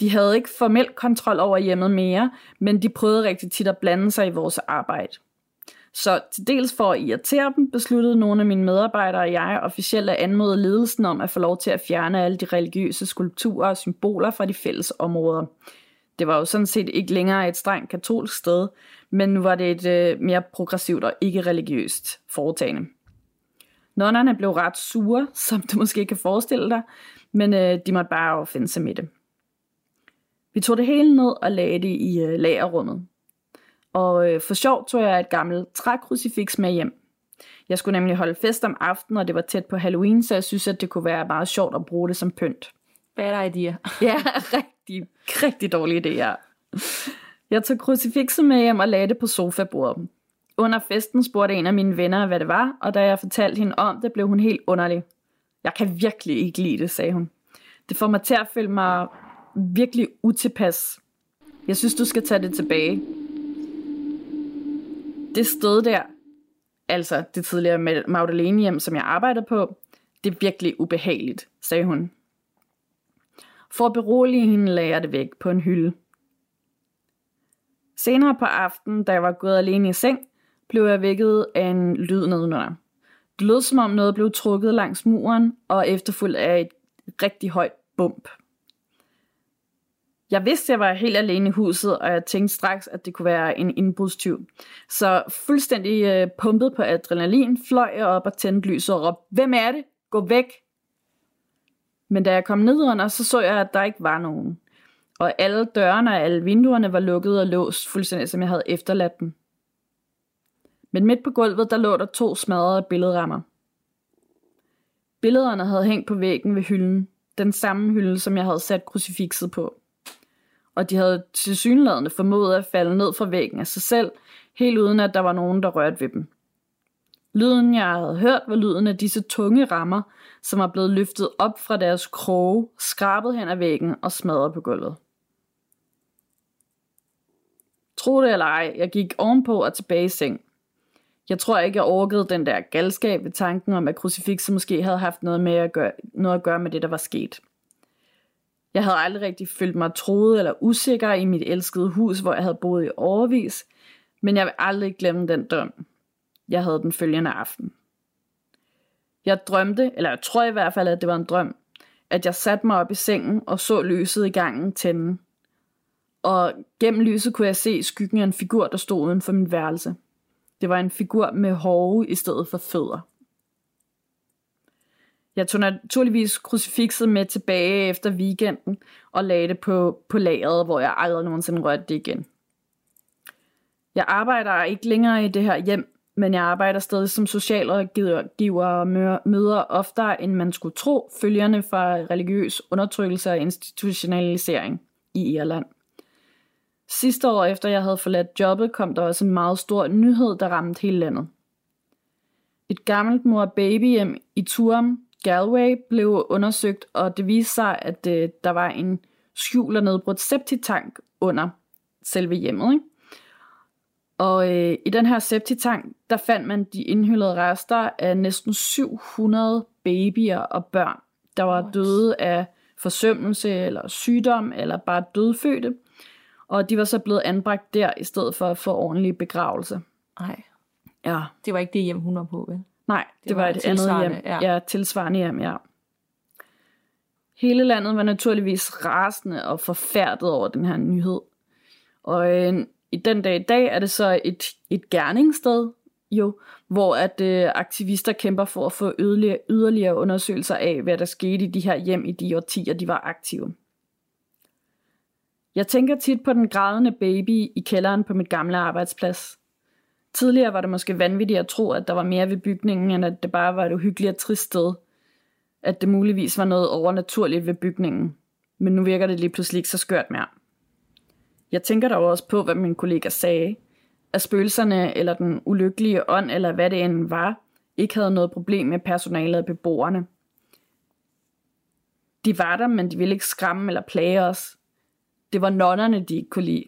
De havde ikke formel kontrol over hjemmet mere, men de prøvede rigtig tit at blande sig i vores arbejde. Så til dels for at irritere dem, besluttede nogle af mine medarbejdere og jeg officielt at anmode ledelsen om at få lov til at fjerne alle de religiøse skulpturer og symboler fra de fælles områder. Det var jo sådan set ikke længere et strengt katolsk sted, men nu var det et mere progressivt og ikke-religiøst foretagende. Nonnerne blev ret sure, som du måske kan forestille dig, men de måtte bare finde sig med det. Vi tog det hele ned og lagde det i lagerrummet. Og for sjov tog jeg et gammelt trækrucifiks med hjem. Jeg skulle nemlig holde fest om aftenen, og det var tæt på Halloween, så jeg synes, at det kunne være meget sjovt at bruge det som pynt. Bad idea. Ja, rigtig dårlige idéer. Jeg tog krucifikset med hjem og lagde det på sofabordet. Under festen spurgte en af mine venner, hvad det var, og da jeg fortalte hende om det, blev hun helt underlig. Jeg kan virkelig ikke lide det, sagde hun. Det får mig til at føle mig virkelig utilpas. Jeg synes, du skal tage det tilbage. Det sted der, altså det tidligere Magdalene hjem, som jeg arbejdede på, det er virkelig ubehageligt, sagde hun. For at berolige hende, lagde jeg det væk på en hylde. Senere på aftenen, da jeg var gået alene i seng, blev jeg vækket af en lyd nedenunder. Det lød, som om noget blev trukket langs muren, og efterfulgt af et rigtig højt bump. Jeg vidste, jeg var helt alene i huset, og jeg tænkte straks, at det kunne være en indbrudstyv. Så fuldstændig pumpet på adrenalin, fløj jeg op og tændte lyset og råbte, hvem er det? Gå væk! Men da jeg kom ned under, så jeg, at der ikke var nogen. Og alle dørene og alle vinduerne var lukket og låst, fuldstændig som jeg havde efterladt dem. Men midt på gulvet, der lå der to smadrede billedrammer. Billederne havde hængt på væggen ved hylden. Den samme hylde, som jeg havde sat krucifikset på. Og de havde tilsyneladende formået at falde ned fra væggen af sig selv, helt uden at der var nogen, der rørte ved dem. Lyden, jeg havde hørt, var lyden af disse tunge rammer, som var blevet løftet op fra deres kroge, skrabet hen ad væggen og smadret på gulvet. Tro det eller ej, jeg gik ovenpå og tilbage i seng. Jeg tror ikke, jeg orkede den der galskab ved tanken om, at krucifikset måske havde haft noget at gøre med det, der var sket. Jeg havde aldrig rigtig følt mig troet eller usikker i mit elskede hus, hvor jeg havde boet i årevis, men jeg vil aldrig glemme den drøm. Jeg havde den følgende aften. Jeg drømte, eller jeg tror i hvert fald, at det var en drøm, at jeg satte mig op i sengen og så lyset i gangen tænde. Og gennem lyset kunne jeg se skyggen af en figur, der stod uden for mit værelse. Det var en figur med hove i stedet for fødder. Jeg tog naturligvis krucifikset med tilbage efter weekenden og lagde det på lageret, hvor jeg aldrig nogensinde rørte det igen. Jeg arbejder ikke længere i det her hjem, men jeg arbejder stadig som socialrådgiver og møder oftere, end man skulle tro, følgerne fra religiøs undertrykkelse og institutionalisering i Irland. Sidste år efter jeg havde forladt jobbet, kom der også en meget stor nyhed, der ramte hele landet. Et gammelt mor- og babyhjem i Tuam, Galway, blev undersøgt, og det viste sig, at der var en skjult og nedbrudt septitank under selve hjemmet, ikke? Og i den her septitank, der fandt man de indhyllede rester af næsten 700 babyer og børn, der var døde af forsømmelse eller sygdom eller bare dødfødte. Og de var så blevet anbragt der, i stedet for at få ordentlig begravelse. Nej, ja. Det var ikke det hjem, hun var på, vel? Nej, det var et andet hjem. Ja, tilsvarende hjem, ja. Hele landet var naturligvis rasende og forfærdet over den her nyhed. Og i den dag i dag er det så et gerningssted, jo, hvor at aktivister kæmper for at få yderligere undersøgelser af, hvad der skete i de her hjem i de årtier, de var aktive. Jeg tænker tit på den grædende baby i kælderen på mit gamle arbejdsplads. Tidligere var det måske vanvittigt at tro, at der var mere ved bygningen, end at det bare var et uhyggeligt og trist sted. At det muligvis var noget overnaturligt ved bygningen. Men nu virker det lige pludselig ikke så skørt mere. Jeg tænker dog også på, hvad min kollega sagde. At spøgelserne eller den ulykkelige ånd, eller hvad det end var, ikke havde noget problem med personalet og beboerne. De var der, men de ville ikke skræmme eller plage os. Det var nonnerne, de ikke kunne lide.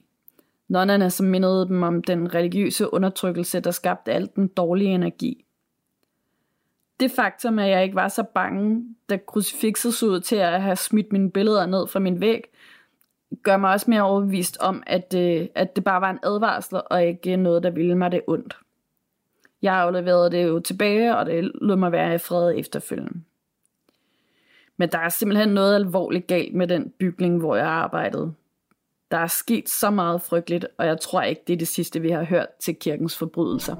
Nonnerne, som mindede dem om den religiøse undertrykkelse, der skabte al den dårlige energi. Det faktum, at jeg ikke var så bange, da krucifixet så ud til at have smidt mine billeder ned fra min væg, gør mig også mere overbevist om, at det bare var en advarsel, og ikke noget, der ville mig det ondt. Jeg afleverede det jo tilbage, og det lod mig være i fred efterfølgende. Men der er simpelthen noget alvorligt galt med den bygning, hvor jeg arbejdede. Der er sket så meget frygteligt, og jeg tror ikke, det er det sidste, vi har hørt til kirkens forbrydelser.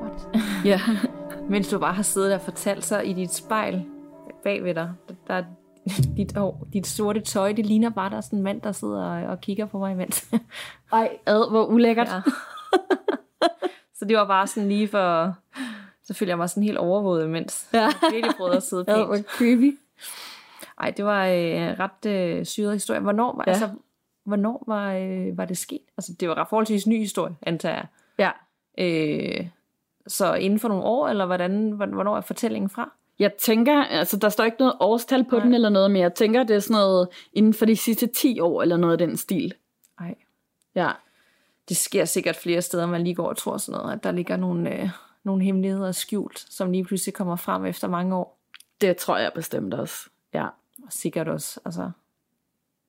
What? Ja. Mens du bare har siddet og fortalt, så i dit spejl bagved dig, der dit sorte tøj, det ligner bare, der er sådan en mand, der sidder og kigger på mig imens. Ej, ad, hvor ulækkert. Ja. Så det var bare sådan lige for... Så følte jeg mig sådan helt overvåget imens. Ja. Jeg virkelig prøvede at sidde pænt. Det var creepy. Ej, det var ret syret historie. Hvornår var det sket? Altså, det var forholdsvis ny historie, antager jeg. Ja. Så inden for nogle år, eller hvornår er fortællingen fra? Jeg tænker, altså der står ikke noget årstal på den eller noget, men jeg tænker, det er sådan noget inden for de sidste 10 år, eller noget af den stil. Ej. Ja. Det sker sikkert flere steder, man lige går og tror sådan noget, at der ligger nogle hemmeligheder skjult, som lige pludselig kommer frem efter mange år. Det tror jeg bestemt også, ja. Og sikkert også, altså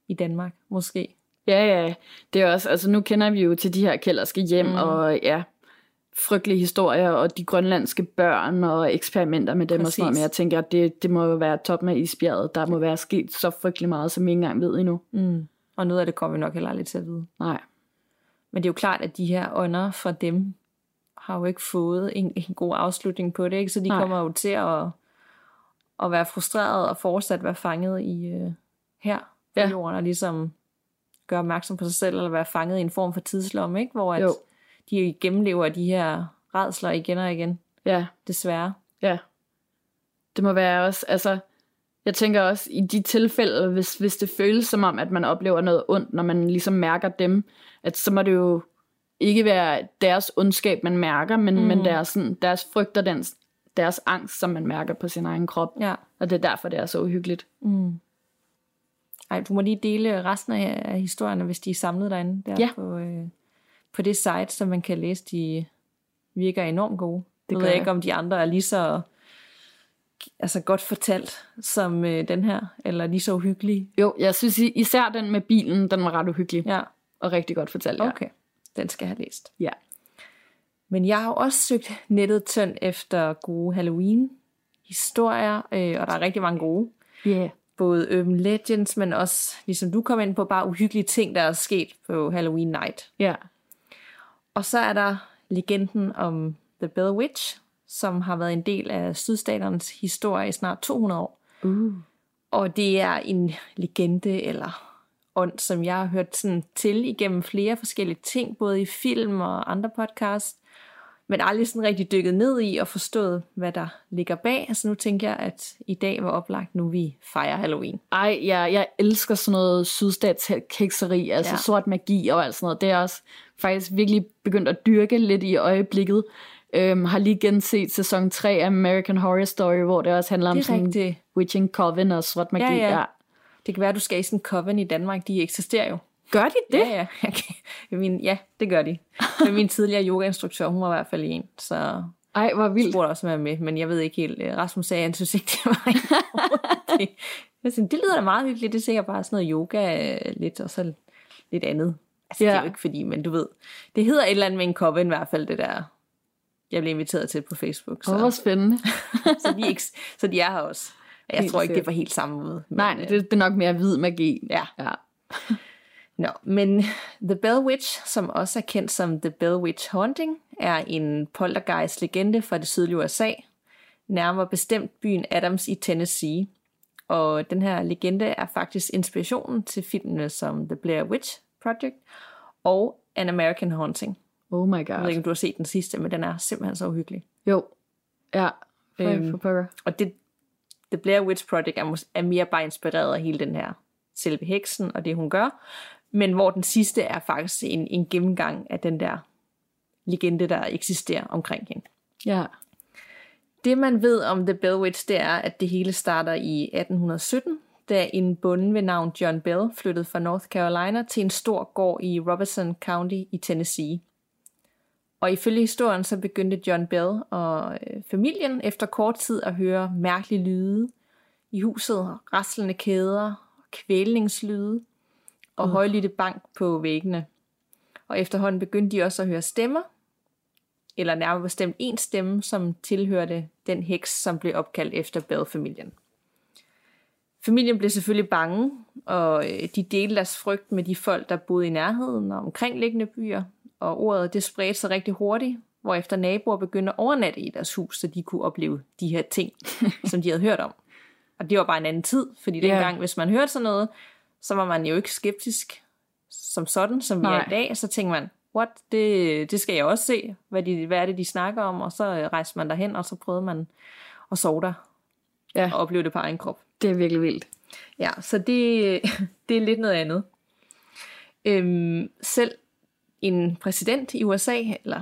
i Danmark, måske. Ja, det er også, altså nu kender vi jo til de her kælderske hjem, og ja, frygtelige historier, og de grønlandske børn, og eksperimenter med dem. Præcis. Og sådan noget, men jeg tænker, at det må jo være toppen af isbjerget, der må være sket så frygtelig meget, som ingen engang ved endnu. Mm. Og noget af det kommer vi nok heller aldrig til at vide. Nej. Men det er jo klart, at de her ånder fra dem, har jo ikke fået en god afslutning på det, ikke? Så de kommer jo til at være frustreret og fortsat være fanget i her på jorden, og ligesom gøre opmærksom på sig selv, eller være fanget i en form for tidslomme, ikke? Hvor at de gennemlever de her rædsler igen og igen. Ja. Desværre. Ja. Det må være også, altså, jeg tænker også i de tilfælde, hvis det føles som om, at man oplever noget ondt, når man ligesom mærker dem, at så må det jo ikke være deres ondskab, man mærker, men deres frygt og deres angst, som man mærker på sin egen krop. Ja. Og det er derfor, det er så uhyggeligt. Mm. Ej, du må lige dele resten af historierne, hvis de er samlet derinde. På det site, som man kan læse, de virker enormt gode. Det ved jeg ikke, om de andre er lige så altså godt fortalt som den her, eller lige så uhyggelige. Jo, jeg synes især den med bilen, den var ret uhyggelig. Ja. Og rigtig godt fortalt, ja. Okay. Den skal have læst. Ja. Men jeg har også søgt nettet tyndt efter gode Halloween-historier, og der er rigtig mange gode. Yeah. Både urban legends, men også, ligesom du kom ind på, bare uhyggelige ting, der er sket på Halloween night. Ja. Yeah. Og så er der legenden om The Blair Witch, som har været en del af sydstaternes historie i snart 200 år. Og det er en legende, eller ånd, som jeg har hørt sådan til igennem flere forskellige ting, både i film og andre podcasts, men aldrig sådan rigtig dykket ned i og forstået, hvad der ligger bag. Altså nu tænker jeg, at i dag var oplagt, nu vi fejrer Halloween. Ej, jeg elsker sådan noget sydstatskikseri, altså sort magi og alt sådan noget. Det er også faktisk virkelig begyndt at dyrke lidt i øjeblikket. Har lige genset sæson 3 af American Horror Story, hvor det også handler om sådan witching coven og sort magi. Ja. Det kan være, at du skal i sådan en coven i Danmark. De eksisterer jo. Gør de det? Ja, okay. Ja, det gør de. Men min tidligere yogainstruktør, hun var i hvert fald en. Så ej, hvor vildt. Spurgte også med mig, men jeg ved ikke helt. Rasmus sagde, at han synes ikke, det var en. Det lyder da meget hyggeligt. Det er sikkert bare sådan noget yoga lidt, og så lidt andet. Altså, det er jo ikke fordi, men du ved. Det hedder et eller andet med en coven i hvert fald, det der. Jeg blev inviteret til på Facebook. Åh, hvor spændende. Så de er her også. Jeg tror ikke, det var helt samme måde. Men, nej, det er nok mere hvid magi. Ja. Ja. Nå, men The Bell Witch, som også er kendt som The Bell Witch Haunting, er en poltergeist-legende fra det sydlige USA, nærmere bestemt byen Adams i Tennessee. Og den her legende er faktisk inspirationen til filmene som The Blair Witch Project og An American Haunting. Oh my god. Jeg ved ikke, om du har set den sidste, men den er simpelthen så uhyggelig. Jo. Ja. Og det The Blair Witch Project er mere bare inspireret af hele den her selve heksen og det, hun gør. Men hvor den sidste er faktisk en gennemgang af den der legende, der eksisterer omkring hende. Ja. Det, man ved om The Bell Witch, det er, at det hele starter i 1817, da en bonde ved navn John Bell flyttede fra North Carolina til en stor gård i Robertson County i Tennessee. Og ifølge historien, så begyndte John Bell og familien efter kort tid at høre mærkelige lyde i huset, raslende kæder, kvælningslyde og højlytte bank på væggene. Og efterhånden begyndte de også at høre stemmer, eller nærmere bestemt en stemme, som tilhørte den heks, som blev opkaldt efter Bell-familien. Familien blev selvfølgelig bange, og de delte deres frygt med de folk, der boede i nærheden og omkringliggende byer, og ordet det spredte sig rigtig hurtigt, hvorefter naboer begyndte at overnatte i deres hus, så de kunne opleve de her ting, som de havde hørt om. Og det var bare en anden tid, fordi dengang, hvis man hørte sådan noget, så var man jo ikke skeptisk som sådan, som vi er i dag, så tænkte man, what? Det skal jeg også se, hvad er det, de snakker om, og så rejste man derhen, og så prøvede man at sove der, og opleve det på egen krop. Det er virkelig vildt. Ja, så det er lidt noget andet. Selv en præsident i USA, eller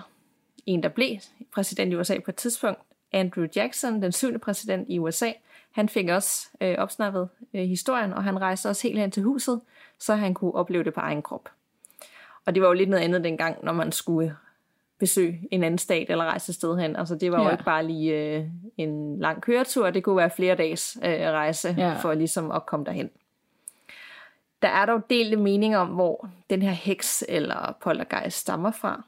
en, der blev præsident i USA på et tidspunkt, Andrew Jackson, den 7. præsident i USA, han fik også opsnappet historien, og han rejste også helt hen til huset, så han kunne opleve det på egen krop. Og det var jo lidt noget andet dengang, når man skulle besøge en anden stat eller rejse et sted hen. Altså det var jo ikke bare lige en lang køretur, det kunne være flere dages rejse for ligesom at komme derhen. Der er dog delte meninger om, hvor den her heks eller poltergeist stammer fra.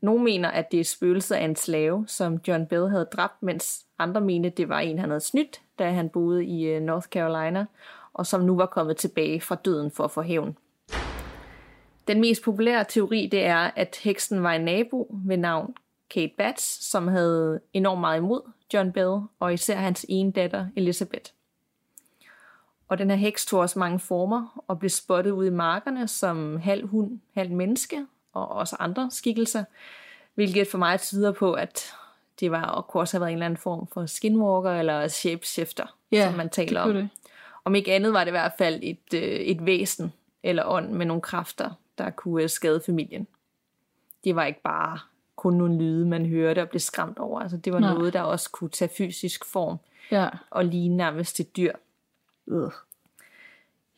Nogle mener, at det er spøgelser af en slave, som John Bell havde dræbt, mens andre mente, det var en, han havde snydt, da han boede i North Carolina, og som nu var kommet tilbage fra døden for at få hævn. Den mest populære teori, det er, at heksen var en nabo ved navn Kate Batts, som havde enormt meget imod John Bell, og især hans ene datter, Elizabeth. Og den her heks tog også mange former, og blev spottet ude i markerne som halv hund, halv menneske, og også andre skikkelser, hvilket for mig tyder på, at det var og kunne også have været en eller anden form for skinwalker eller shapeshifter, som man taler om. Det. Om ikke andet var det i hvert fald et væsen eller ånd med nogle kræfter, der kunne skade familien. Det var ikke bare kun nogle lyde, man hørte og blev skræmt over. Altså, det var noget, der også kunne tage fysisk form og ligne nærmest et dyr.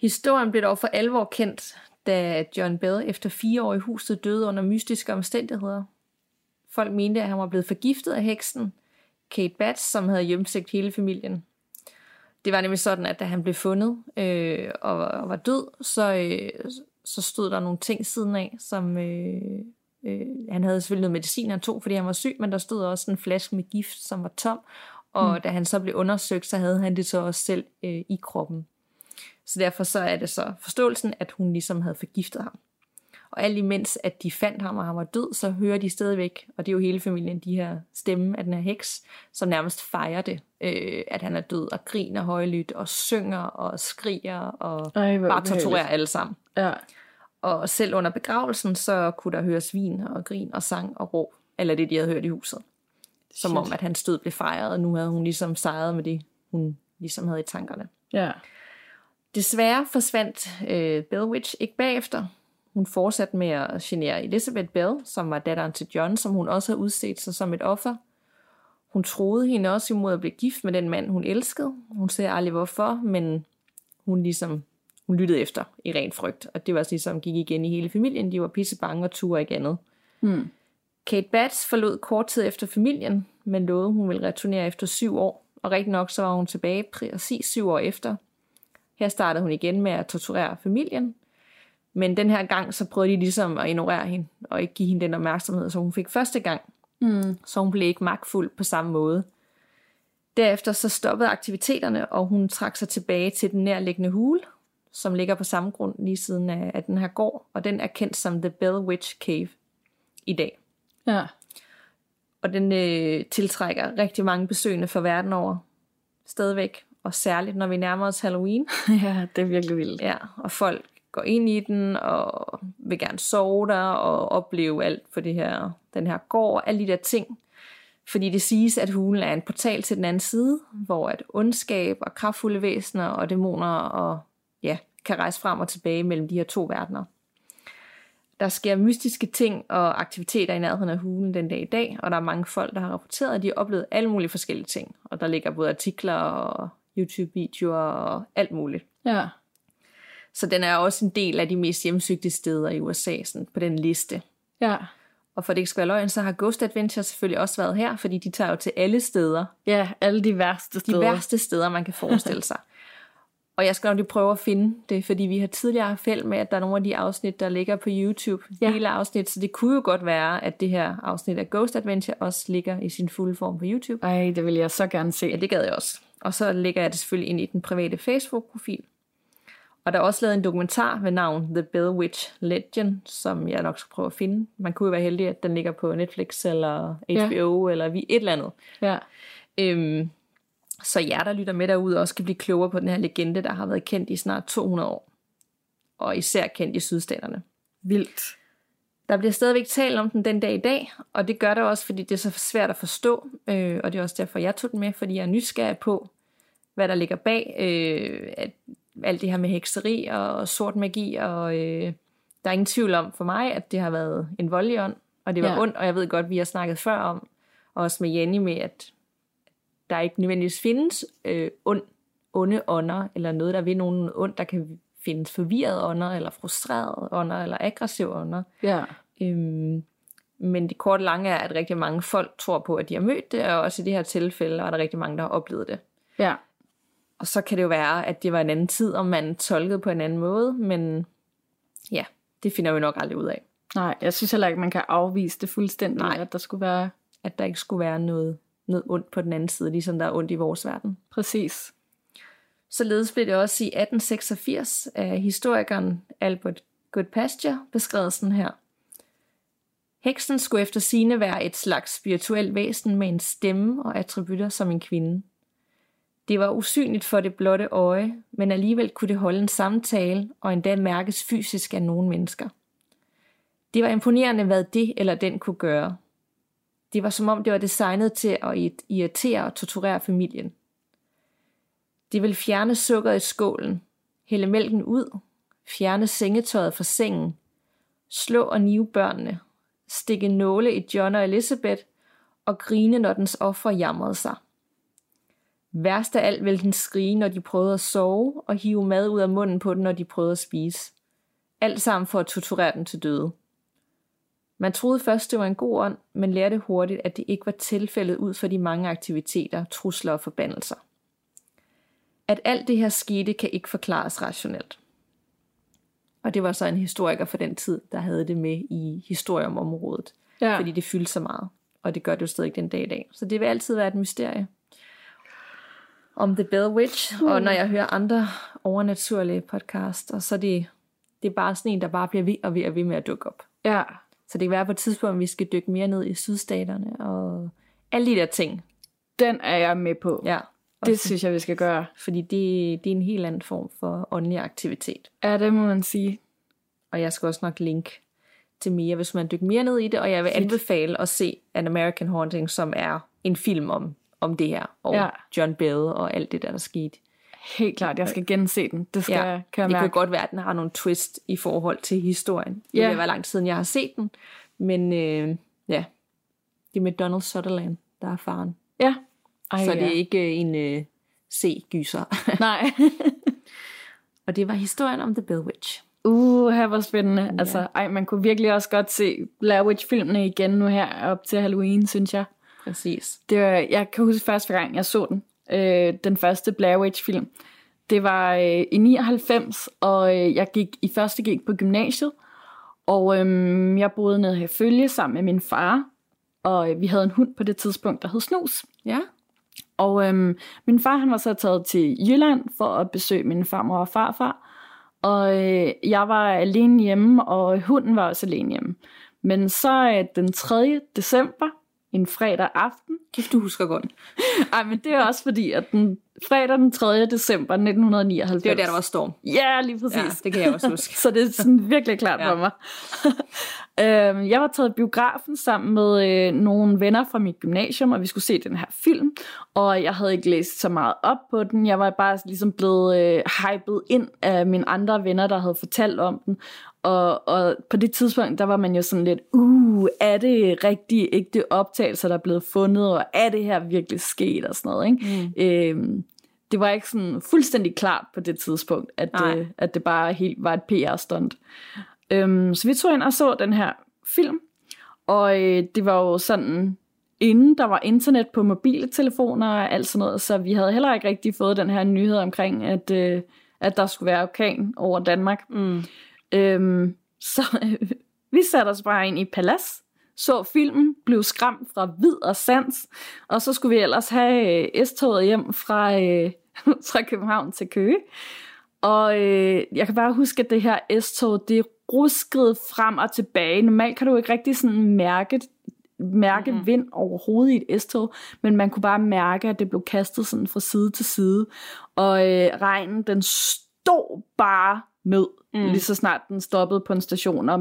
Historien blev dog for alvor kendt, da John Bell efter 4 år i huset døde under mystiske omstændigheder. Folk mente, at han var blevet forgiftet af heksen, Kate Batts, som havde hjemsøgt hele familien. Det var nemlig sådan, at da han blev fundet og var død, så stod der nogle ting siden af, som han havde selvfølgelig noget medicin, han tog, fordi han var syg, men der stod også en flaske med gift, som var tom, og da han så blev undersøgt, så havde han det så også selv i kroppen. Så derfor så er det så forståelsen, at hun ligesom havde forgiftet ham. Og alt imens, at de fandt ham, og han var død, så hører de stadigvæk, og det er jo hele familien, de her stemme af den her heks, som nærmest fejrer det, at han er død, og griner højlydt, og synger, og skriger, og bare torturerer alle sammen. Ja. Og selv under begravelsen, så kunne der høres vin, og grin, og sang, og råb, eller det, de havde hørt i huset. Som om, at hans død blev fejret, og nu havde hun ligesom sejret med det, hun ligesom havde i tankerne. Ja. Desværre forsvandt Bell Witch ikke bagefter. Hun fortsatte med at genere Elizabeth Bell, som var datteren til John, som hun også havde udset sig som et offer. Hun troede hende også imod at blive gift med den mand, hun elskede. Hun sagde aldrig hvorfor, men hun lyttede efter i ren frygt. Og det var ligesom gik igen i hele familien. De var pisse bange og turde ikke andet. Mm. Kate Batts forlod kort tid efter familien, men lovede, hun ville returnere efter 7 år. Og rigtig nok så var hun tilbage præcis 7 år efter. Her startede hun igen med at torturere familien. Men den her gang, så prøvede de ligesom at ignorere hende, og ikke give hende den opmærksomhed, som hun fik første gang. Så hun blev ikke magtfuld på samme måde. Derefter så stoppede aktiviteterne, og hun trak sig tilbage til den nærliggende hule, som ligger på samme grund lige siden af den her gård, og den er kendt som The Blair Witch Cave i dag. Ja. Og den tiltrækker rigtig mange besøgende fra verden over stadigvæk, og særligt når vi nærmer os Halloween. Ja, det er virkelig vildt. Ja, og folk går ind i den og vil gerne sove der og opleve alt for det her, den her gård og alle de der ting. Fordi det siges, at hulen er en portal til den anden side, hvor at ondskab og kraftfulde væsener og dæmoner og ja, kan rejse frem og tilbage mellem de her to verdener. Der sker mystiske ting og aktiviteter i nærheden af hulen den dag i dag, og der er mange folk, der har rapporteret, at de har oplevet alle mulige forskellige ting. Og der ligger både artikler og YouTube-videoer og alt muligt. Ja. Så den er også en del af de mest hjemsøgte steder i USA, sådan på den liste. Ja. Og for det ikke skal være løgn, så har Ghost Adventure selvfølgelig også været her, fordi de tager jo til alle steder. Ja, alle de værste steder. De værste steder, man kan forestille sig. Og jeg skal nok lige prøve at finde det, fordi vi har tidligere haft fælde med, at der er nogle af de afsnit, der ligger på YouTube. Ja. Hele afsnit, så det kunne jo godt være, at det her afsnit af Ghost Adventure også ligger i sin fulde form på YouTube. Ej, det vil jeg så gerne se. Ja, det gad jeg også. Og så lægger jeg det selvfølgelig ind i den private Facebook-profil. Og der er også lavet en dokumentar ved navn The Blair Witch Legend, som jeg nok skal prøve at finde. Man kunne jo være heldig, at den ligger på Netflix eller HBO, ja, eller et eller andet. Ja. Så jer, der lytter med derude, også kan blive klogere på den her legende, der har været kendt i snart 200 år. Og især kendt i sydstaterne. Vildt. Der bliver stadigvæk talt om den dag i dag, og det gør det også, fordi det er så svært at forstå. Og det er også derfor, jeg tog den med, fordi jeg er nysgerrig på, hvad der ligger bag at alt det her med hekseri og sort magi, og der er ingen tvivl om for mig, at det har været en voldelig ånd, og det var ondt, og jeg ved godt, vi har snakket før om, også med Jenny, med at der ikke nødvendigvis findes onde ånder, eller noget, der ved nogen ondt, der kan findes forvirrede ånder, eller frustrerede ånder, eller aggressive ånder. Ja. Men det korte lange er, at rigtig mange folk tror på, at de har mødt det, og også i det her tilfælde, og der er rigtig mange, der har oplevet det. Ja. Og så kan det jo være, at det var en anden tid, og man tolkede på en anden måde, men ja, det finder vi nok aldrig ud af. Nej, jeg synes heller ikke, man kan afvise det fuldstændig. Nej. At der ikke skulle være noget ondt på den anden side, ligesom der er ondt i vores verden. Præcis. Således blev det også i 1886 af historikeren Albert Goodpasture beskrevet sådan her. Heksen skulle efter sigende være et slags spirituelt væsen med en stemme og attributter som en kvinde. Det var usynligt for det blotte øje, men alligevel kunne det holde en samtale og endda mærkes fysisk af nogle mennesker. Det var imponerende, hvad det eller den kunne gøre. Det var som om det var designet til at irritere og torturere familien. Det ville fjerne sukkeret i skålen, hælde mælken ud, fjerne sengetøjet fra sengen, slå og nive børnene, stikke nåle i John og Elizabeth og grine, når dens ofre jamrede sig. Værst af alt ville den skrige, når de prøvede at sove, og hive mad ud af munden på den, når de prøvede at spise. Alt sammen for at torturere den til døde. Man troede først, det var en god ånd, men lærte hurtigt, at det ikke var tilfældet ud for de mange aktiviteter, trusler og forbandelser. At alt det her skete, kan ikke forklares rationelt. Og det var så en historiker fra den tid, der havde det med i historie om området. Ja. Fordi det fyldte så meget, og det gør det jo stadig den dag i dag. Så det vil altid være et mysterie om The Blair Witch, og når jeg hører andre overnaturlige podcaster, så det er bare sådan en, der bare bliver ved med at dukke op. Ja. Så det kan være på et tidspunkt, at vi skal dykke mere ned i sydstaterne, og alle de der ting. Den er jeg med på. Ja. Også. Det synes jeg, vi skal gøre. Fordi det er en helt anden form for åndelig aktivitet. Ja, det må man sige. Og jeg skal også nok linke til mere, hvis man dykker mere ned i det, og jeg vil anbefale at se An American Haunting, som er en film om det her, og John Bell og alt det der skete. Helt klart, jeg skal gense den. Det skal jeg, kan jeg mærke. Det kan godt være, at den har nogle twist i forhold til historien. Det vil være lang tid, siden jeg har set den, men det er med Donald Sutherland, der er faren. Ja. Ej, så det er ikke en C-gyser. Nej. Og det var historien om The Blair Witch. Her var spændende. Ja. Altså, man kunne virkelig også godt se Blair Witch-filmene igen nu her op til Halloween, synes jeg. Præcis. Jeg kan huske første gang, jeg så den første Blair Witch-film. Det var i 99, og jeg gik i første G på gymnasiet, og jeg boede nede her i Følge sammen med min far, og vi havde en hund på det tidspunkt, der hed Snus. Ja. Og min far, han var så taget til Jylland for at besøge min farmor og farfar. Og jeg var alene hjemme, og hunden var også alene hjemme. Men så den 3. december, en fredag aften... Kæft, du husker godt. Ej, men det er også fordi, at den fredag den 3. december 1999... Det var der var storm. Ja, lige præcis. Ja, det kan jeg også huske. Så det er sådan virkelig klart for mig. Jeg var taget i biografen sammen med nogle venner fra mit gymnasium, og vi skulle se den her film. Og jeg havde ikke læst så meget op på den. Jeg var bare ligesom blevet hypet ind af mine andre venner, der havde fortalt om den. Og på det tidspunkt, der var man jo sådan lidt, er det rigtige ægte optagelser, der er blevet fundet, og er det her virkelig sket og sådan noget, ikke? Mm. Det var ikke sådan fuldstændig klart på det tidspunkt, at det bare helt var et PR-stunt. Så vi tog ind og så den her film, og det var jo sådan, inden der var internet på mobiltelefoner og alt sådan noget, så vi havde heller ikke rigtig fået den her nyhed omkring, at der skulle være orkan over Danmark. Mm. Så vi satte os bare ind i palads, så filmen, blev skræmt fra vid og sans, og så skulle vi ellers have S-toget hjem fra København til Køge. Og jeg kan bare huske, at det her S-tog, det ruskede frem og tilbage. Normalt kan du ikke rigtig sådan mærke vind overhovedet i et S-tog, men man kunne bare mærke, at det blev kastet sådan fra side til side. Og regnen, den stod bare ned, lige så snart den stoppede på en station, og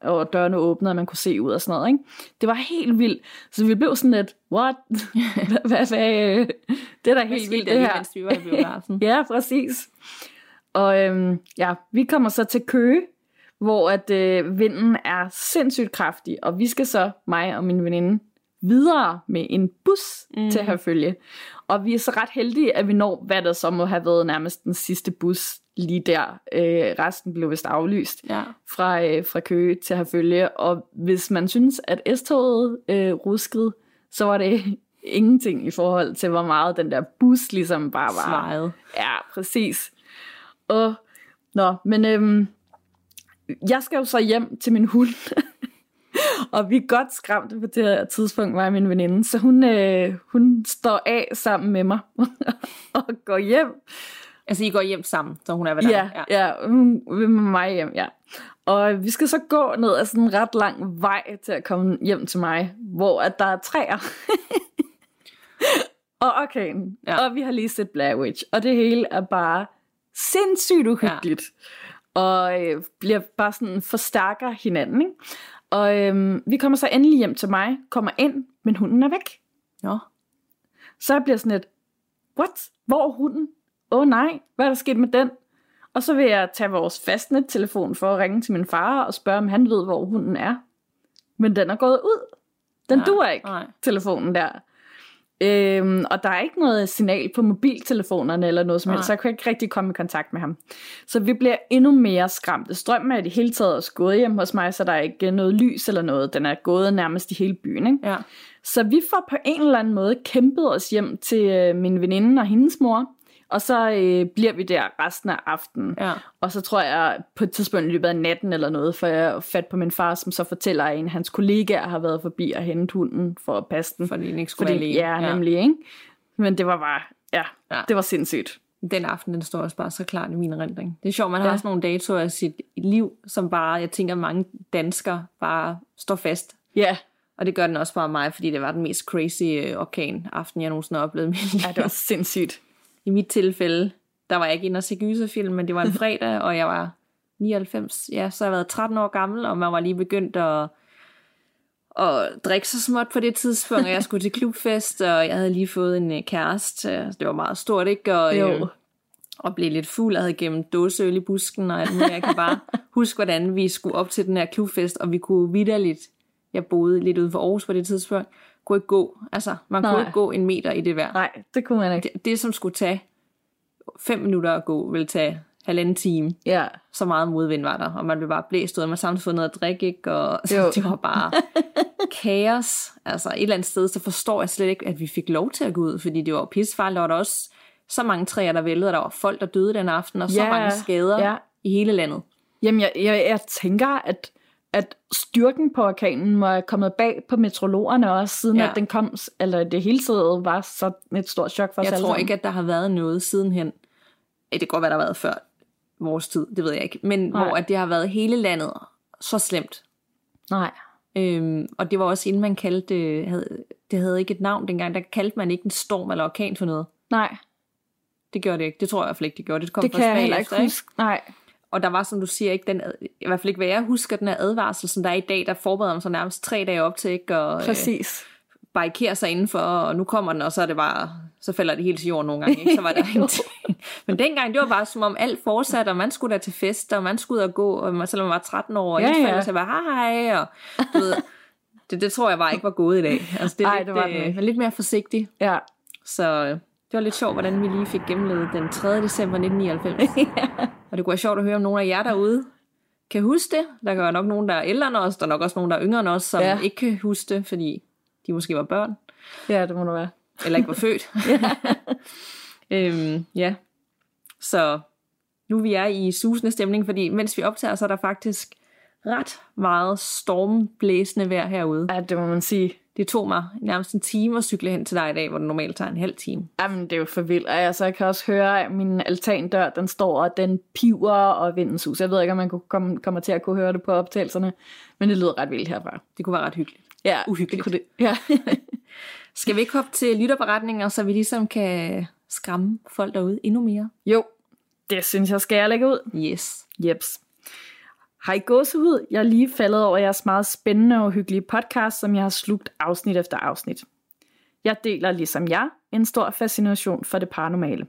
og dørene åbnede, og man kunne se ud og sådan noget, ikke? Det var helt vildt. Så vi blev sådan lidt, what? Hvad? Det er da helt vildt, det her. Ja, præcis. Og vi kommer så til Køge, hvor at vinden er sindssygt kraftig, og vi skal så, mig og min veninde, videre med en bus til at have følge. Og vi er så ret heldige, at vi når, hvad der så må have været nærmest den sidste bus lige der. Resten blev vist aflyst fra Køge til at have følge. Og hvis man synes, at S-toget ruskede, så var det ingenting i forhold til, hvor meget den der bus ligesom bare var. Svarede. Ja, præcis. Og, jeg skal jo så hjem til min hund. Og vi er godt skræmte på det her tidspunkt, mig og min veninde. Så hun står af sammen med mig og går hjem. Altså, I går hjem sammen, så hun er ved dig? Ja, hun vil med mig hjem, ja. Og vi skal så gå ned ad sådan en ret lang vej til at komme hjem til mig, hvor at der er træer. Og orkanen. Ja. Og vi har lige set Blair Witch. Og det hele er bare sindssygt uhyggeligt. Ja. Og bliver bare sådan forstærker hinanden, ikke? Og vi kommer så endelig hjem til mig, kommer ind, men hunden er væk. Ja. Så jeg bliver sådan lidt, what? Hvor er hunden? Åh nej, hvad er der sket med den? Og så vil jeg tage vores fastnettelefon for at ringe til min far og spørge, om han ved, hvor hunden er. Men den er gået ud. Den duer ikke, telefonen der. Og der er ikke noget signal på mobiltelefonerne eller noget som helst, så jeg kunne ikke rigtig komme i kontakt med ham. Så vi bliver endnu mere skræmte. Strømmen er i det hele taget også gået hjem hos mig, så der er ikke noget lys eller noget. Den er gået nærmest i hele byen, ikke? Ja. Så vi får på en eller anden måde kæmpet os hjem til min veninde og hendes mor. Og så bliver vi der resten af aftenen. Ja. Og så tror jeg på et tidspunkt i løbet af natten eller noget, for jeg fat på min far, som så fortæller, at en af hans kollegaer har været forbi og hentet hunden for at passe den. Fordi den ikke skulle være alene. Ja, nemlig, ikke? Men det var bare, det var sindssygt. Den aften, den står også bare så klart i min erindring. Det er sjovt, man har sådan nogle datoer af sit liv, som bare, jeg tænker, mange danskere bare står fast. Ja. Og det gør den også bare mig, fordi det var den mest crazy orkan aften, jeg nogensinde har oplevet i mit liv. Ja, det var sindssygt. I mit tilfælde, der var jeg ikke inde og se gyserfilm, men det var en fredag, og jeg var 99. Ja, så jeg været 13 år gammel, og man var lige begyndt at drikke så småt på det tidspunkt, og jeg skulle til klubfest, og jeg havde lige fået en kæreste. Det var meget stort, ikke? Og blev lidt fuld, og havde gemt dåseøl i busken, og jeg kan bare huske, hvordan vi skulle op til den her klubfest, og vi kunne vitterligt, jeg boede lidt ude for Aarhus på det tidspunkt, kunne ikke gå. Altså, man kunne ikke gå en meter i det vejr. Nej, det kunne man ikke. Det som skulle tage 5 minutter at gå, ville tage 1,5 time. Ja. Så meget modvind var der, og man blev bare blæst ud, og man samtidig fået noget at drikke, ikke? Og så det var bare kaos. Altså, et eller andet sted, så forstår jeg slet ikke, at vi fik lov til at gå ud, fordi det var pissefarligt. Der var der også så mange træer, der væltede, og der var folk, der døde den aften, og så mange skader i hele landet. Jamen, jeg tænker, at at styrken på orkanen må have kommet bag på meteorologerne også, siden at den kom, eller det hele tiden var så et stort chok for os alle. Jeg tror ikke, at der har været noget sidenhen. Det kan godt være, der har været før vores tid, det ved jeg ikke. Men hvor at det har været hele landet så slemt. Nej. Og det var også inden man kaldte, det havde ikke et navn dengang, der kaldte man ikke en storm eller orkan for noget. Nej. Det gjorde det ikke, det tror jeg i hvert fald ikke, det gjorde. Det kom det fra Spanien efter, ikke? Nej. Og der var, som du siger, ikke den, i hvert fald ikke hvad jeg husker, den her advarsel, som der er i dag, der forbereder man så nærmest 3 dage op til, ikke? Og, præcis. Barrikere sig indenfor, og nu kommer den, og så er det bare, så falder det hele til jorden nogle gange, ikke? Så var der ingenting. Men dengang, det var bare som om alt fortsatte, og man skulle da til fest, og man skulle ud og gå, og selvom man var 13 år, og jeg faldt til at være hej, og du ved, det tror jeg bare ikke var gået i dag. Altså, det er var lidt mere forsigtig. Ja. Så... Det var lidt sjovt, hvordan vi lige fik gennemlevet den 3. december 1999. Og det kunne være sjovt at høre, om nogen af jer derude kan huske det. Der kan være nok nogen, der er ældre end os. Der er nok også nogen, der er yngre end os, som ikke kan huske det, fordi de måske var børn. Ja, det må det være. Eller ikke var født. Så nu vi er i susende stemning, fordi mens vi optager, så er der faktisk ret meget stormblæsende vejr herude. Ja, det må man sige. Det tog mig nærmest en time at cykle hen til dig i dag, hvor det normalt tager en halv time. Jamen, det er jo for vildt. Og altså, jeg kan også høre, at min altandør, den står, og den piver, og vinden suser. Jeg ved ikke, om man kommer til at kunne høre det på optagelserne, men det lyder ret vildt herfra. Det kunne være ret hyggeligt. Ja, uhyggeligt. Det kunne det. Ja. Skal vi ikke hoppe til lytterberetninger, så vi ligesom kan skræmme folk derude endnu mere? Jo, det synes jeg skal jeg lægge ud. Yes. Jeps. Hej Gåsehud, jeg er lige faldet over jeres meget spændende og hyggelige podcast, som jeg har slugt afsnit efter afsnit. Jeg deler, ligesom jer, en stor fascination for det paranormale.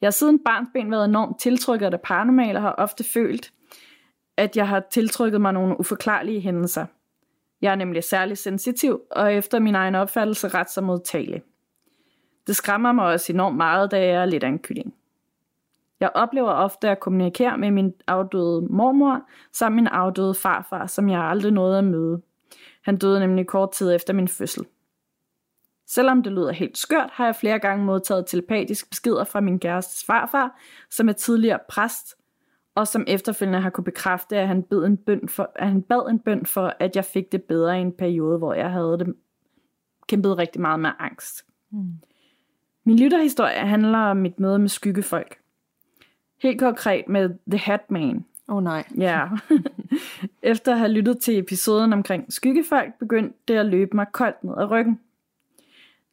Jeg har siden barnsben været enormt tiltrykket af det paranormale og har ofte følt, at jeg har tiltrykket mig nogle uforklarlige hændelser. Jeg er nemlig særlig sensitiv og efter min egen opfattelse ret så modtagelig. Det skræmmer mig også enormt meget, da jeg er lidt af en kylling. Jeg oplever ofte at kommunikere med min afdøde mormor samt min afdøde farfar, som jeg aldrig nåede at møde. Han døde nemlig kort tid efter min fødsel. Selvom det lyder helt skørt, har jeg flere gange modtaget telepatiske beskeder fra min kærestes farfar, som er tidligere præst, og som efterfølgende har kunne bekræfte, at han bad en bøn for, at jeg fik det bedre i en periode, hvor jeg havde det kæmpet rigtig meget med angst. Min lytterhistorie handler om mit møde med skyggefolk. Helt konkret med The Hat Man. Nej. Ja. Efter at have lyttet til episoden omkring skyggefolk, begyndte det at løbe mig koldt ned ad ryggen.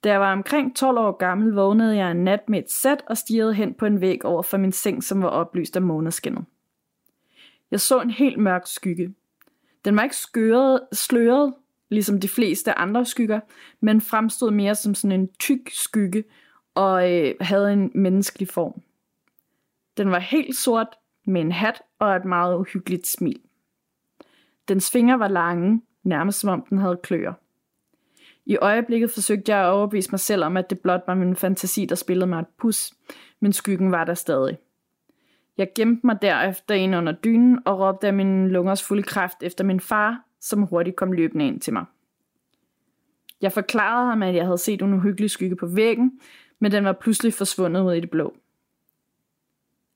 Da jeg var omkring 12 år gammel, vågnede jeg en nat med et sæt og stirrede hen på en væg over for min seng, som var oplyst af måneskinnet. Jeg så en helt mørk skygge. Den var ikke sløret, ligesom de fleste andre skygger, men fremstod mere som sådan en tyk skygge og havde en menneskelig form. Den var helt sort, med en hat og et meget uhyggeligt smil. Dens fingre var lange, nærmest som om den havde kløer. I øjeblikket forsøgte jeg at overbevise mig selv om, at det blot var min fantasi, der spillede mig et pus, men skyggen var der stadig. Jeg gemte mig derefter ind under dynen og råbte af mine lungers fulde kraft efter min far, som hurtigt kom løbende ind til mig. Jeg forklarede ham, at jeg havde set en uhyggelig skygge på væggen, men den var pludselig forsvundet ud i det blå.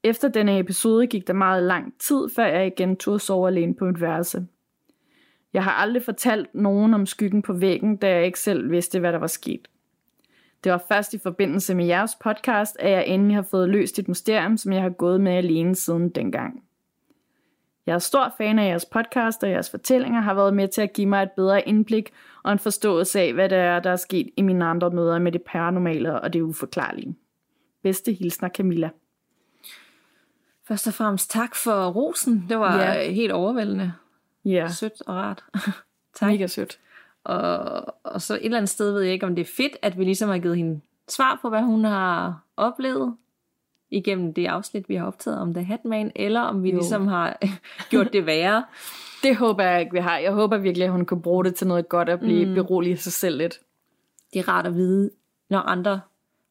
Efter denne episode gik der meget lang tid, før jeg igen turde sove alene på mit værelse. Jeg har aldrig fortalt nogen om skyggen på væggen, da jeg ikke selv vidste, hvad der var sket. Det var først i forbindelse med jeres podcast, at jeg endelig har fået løst et mysterium, som jeg har gået med alene siden dengang. Jeg er stor fan af jeres podcast, og jeres fortællinger har været med til at give mig et bedre indblik og en forståelse af, hvad der er sket i mine andre møder med det paranormale og det uforklarlige. Bedste hilsner, Camilla. Først og fremmest tak for rosen. Det var helt overvældende. Sødt og rart. Tak. Mega sødt. Og så et eller andet sted ved jeg ikke, om det er fedt, at vi ligesom har givet hende svar på, hvad hun har oplevet igennem det afsnit, vi har optaget om The Hat Man, eller om vi ligesom har gjort det værre. Det håber jeg ikke, vi har. Jeg håber virkelig, at hun kunne bruge det til noget godt og blive beroliget sig selv lidt. Det er rart at vide, når andre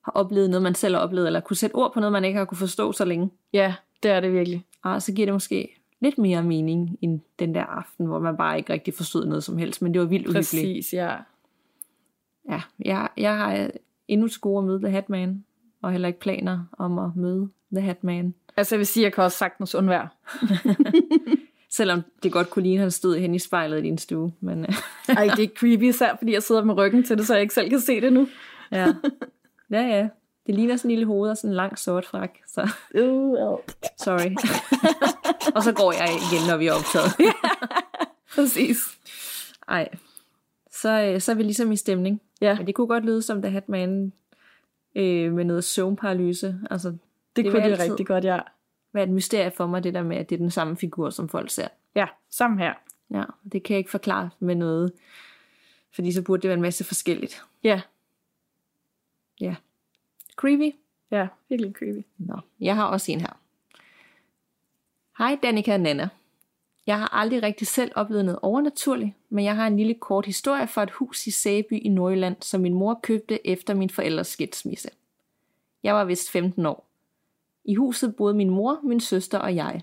har oplevet noget, man selv har oplevet, eller kunne sætte ord på noget, man ikke har kunne forstå så længe. Ja, det er det virkelig. Og så giver det måske lidt mere mening end den der aften, hvor man bare ikke rigtig forstod noget som helst, men det var vildt uhyggeligt. Præcis, ja. Ja, jeg har endnu til gode at møde The Hat Man, og heller ikke planer om at møde The Hat Man. Altså jeg vil sige, at jeg kan også sagtens undvære. Selvom det godt kunne ligne, at han stod hen i spejlet i din stue. Men, Ej, det er creepy især, fordi jeg sidder med ryggen til det, så jeg ikke selv kan se det nu. Ja, ja, ja. Det ligner sådan en lille hoved og sådan en lang sort frak. Så. Sorry. Og så går jeg igen, når vi er optaget. Ja, præcis. Ej, så er vi ligesom i stemning. Ja. Men det kunne godt lyde som The Hat Man med noget søvnparalyse. Altså, det kunne det rigtig godt, ja. Hvad er et mysterie for mig, det der med, at det er den samme figur, som folk ser. Ja, sammen her. Ja, det kan jeg ikke forklare med noget. Fordi så burde det være en masse forskelligt. Ja. Ja. Creepy? Ja, virkelig creepy. Nå, jeg har også en her. Hej Danika og Nanna. Jeg har aldrig rigtig selv oplevet noget overnaturligt, men jeg har en lille kort historie fra et hus i Sæby i Nordjylland, som min mor købte efter min forældres skilsmisse. Jeg var vist 15 år. I huset boede min mor, min søster og jeg.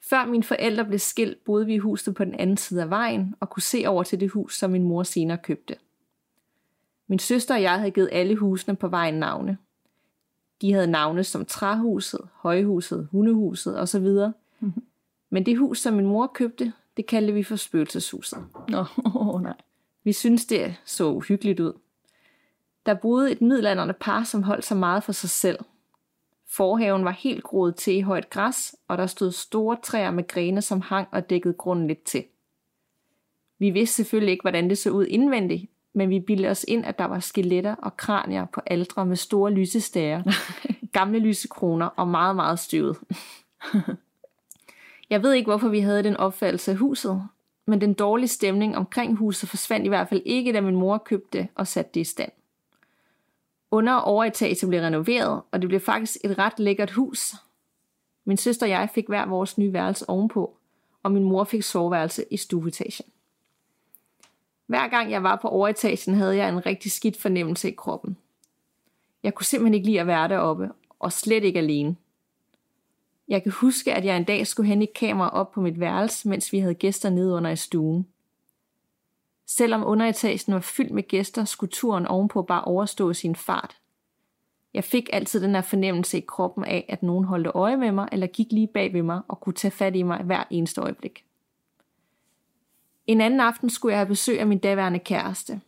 Før mine forældre blev skilt, boede vi i huset på den anden side af vejen og kunne se over til det hus, som min mor senere købte. Min søster og jeg havde givet alle husene på vejen navne. De havde navne som Træhuset, Højhuset, Hundehuset osv. Mm-hmm. Men det hus, som min mor købte, det kaldte vi for Spøgelseshuset. Nej. Vi synes det så uhyggeligt ud. Der boede et midaldrende par, som holdt sig meget for sig selv. Forhaven var helt groet til i højt græs, og der stod store træer med grene, som hang og dækkede grunden lidt til. Vi vidste selvfølgelig ikke, hvordan det så ud indvendigt, men vi bildte os ind, at der var skeletter og kranier på aldre med store lysestager, gamle lysekroner og meget, meget støvet. Jeg ved ikke, hvorfor vi havde den opfattelse af huset, men den dårlige stemning omkring huset forsvandt i hvert fald ikke, da min mor købte det og satte det i stand. Under- og overetagen blev renoveret, og det blev faktisk et ret lækkert hus. Min søster og jeg fik hver vores nye værelse ovenpå, og min mor fik soveværelse i stueetagen. Hver gang jeg var på overetagen, havde jeg en rigtig skidt fornemmelse i kroppen. Jeg kunne simpelthen ikke lide at være deroppe, og slet ikke alene. Jeg kan huske, at jeg en dag skulle hente et kamera op på mit værelse, mens vi havde gæster nede under i stuen. Selvom underetagen var fyldt med gæster, skulle turen ovenpå bare overstå sin fart. Jeg fik altid den her fornemmelse i kroppen af, at nogen holdt øje med mig, eller gik lige bag ved mig og kunne tage fat i mig hver eneste øjeblik. En anden aften skulle jeg have besøg af min daværende kæreste.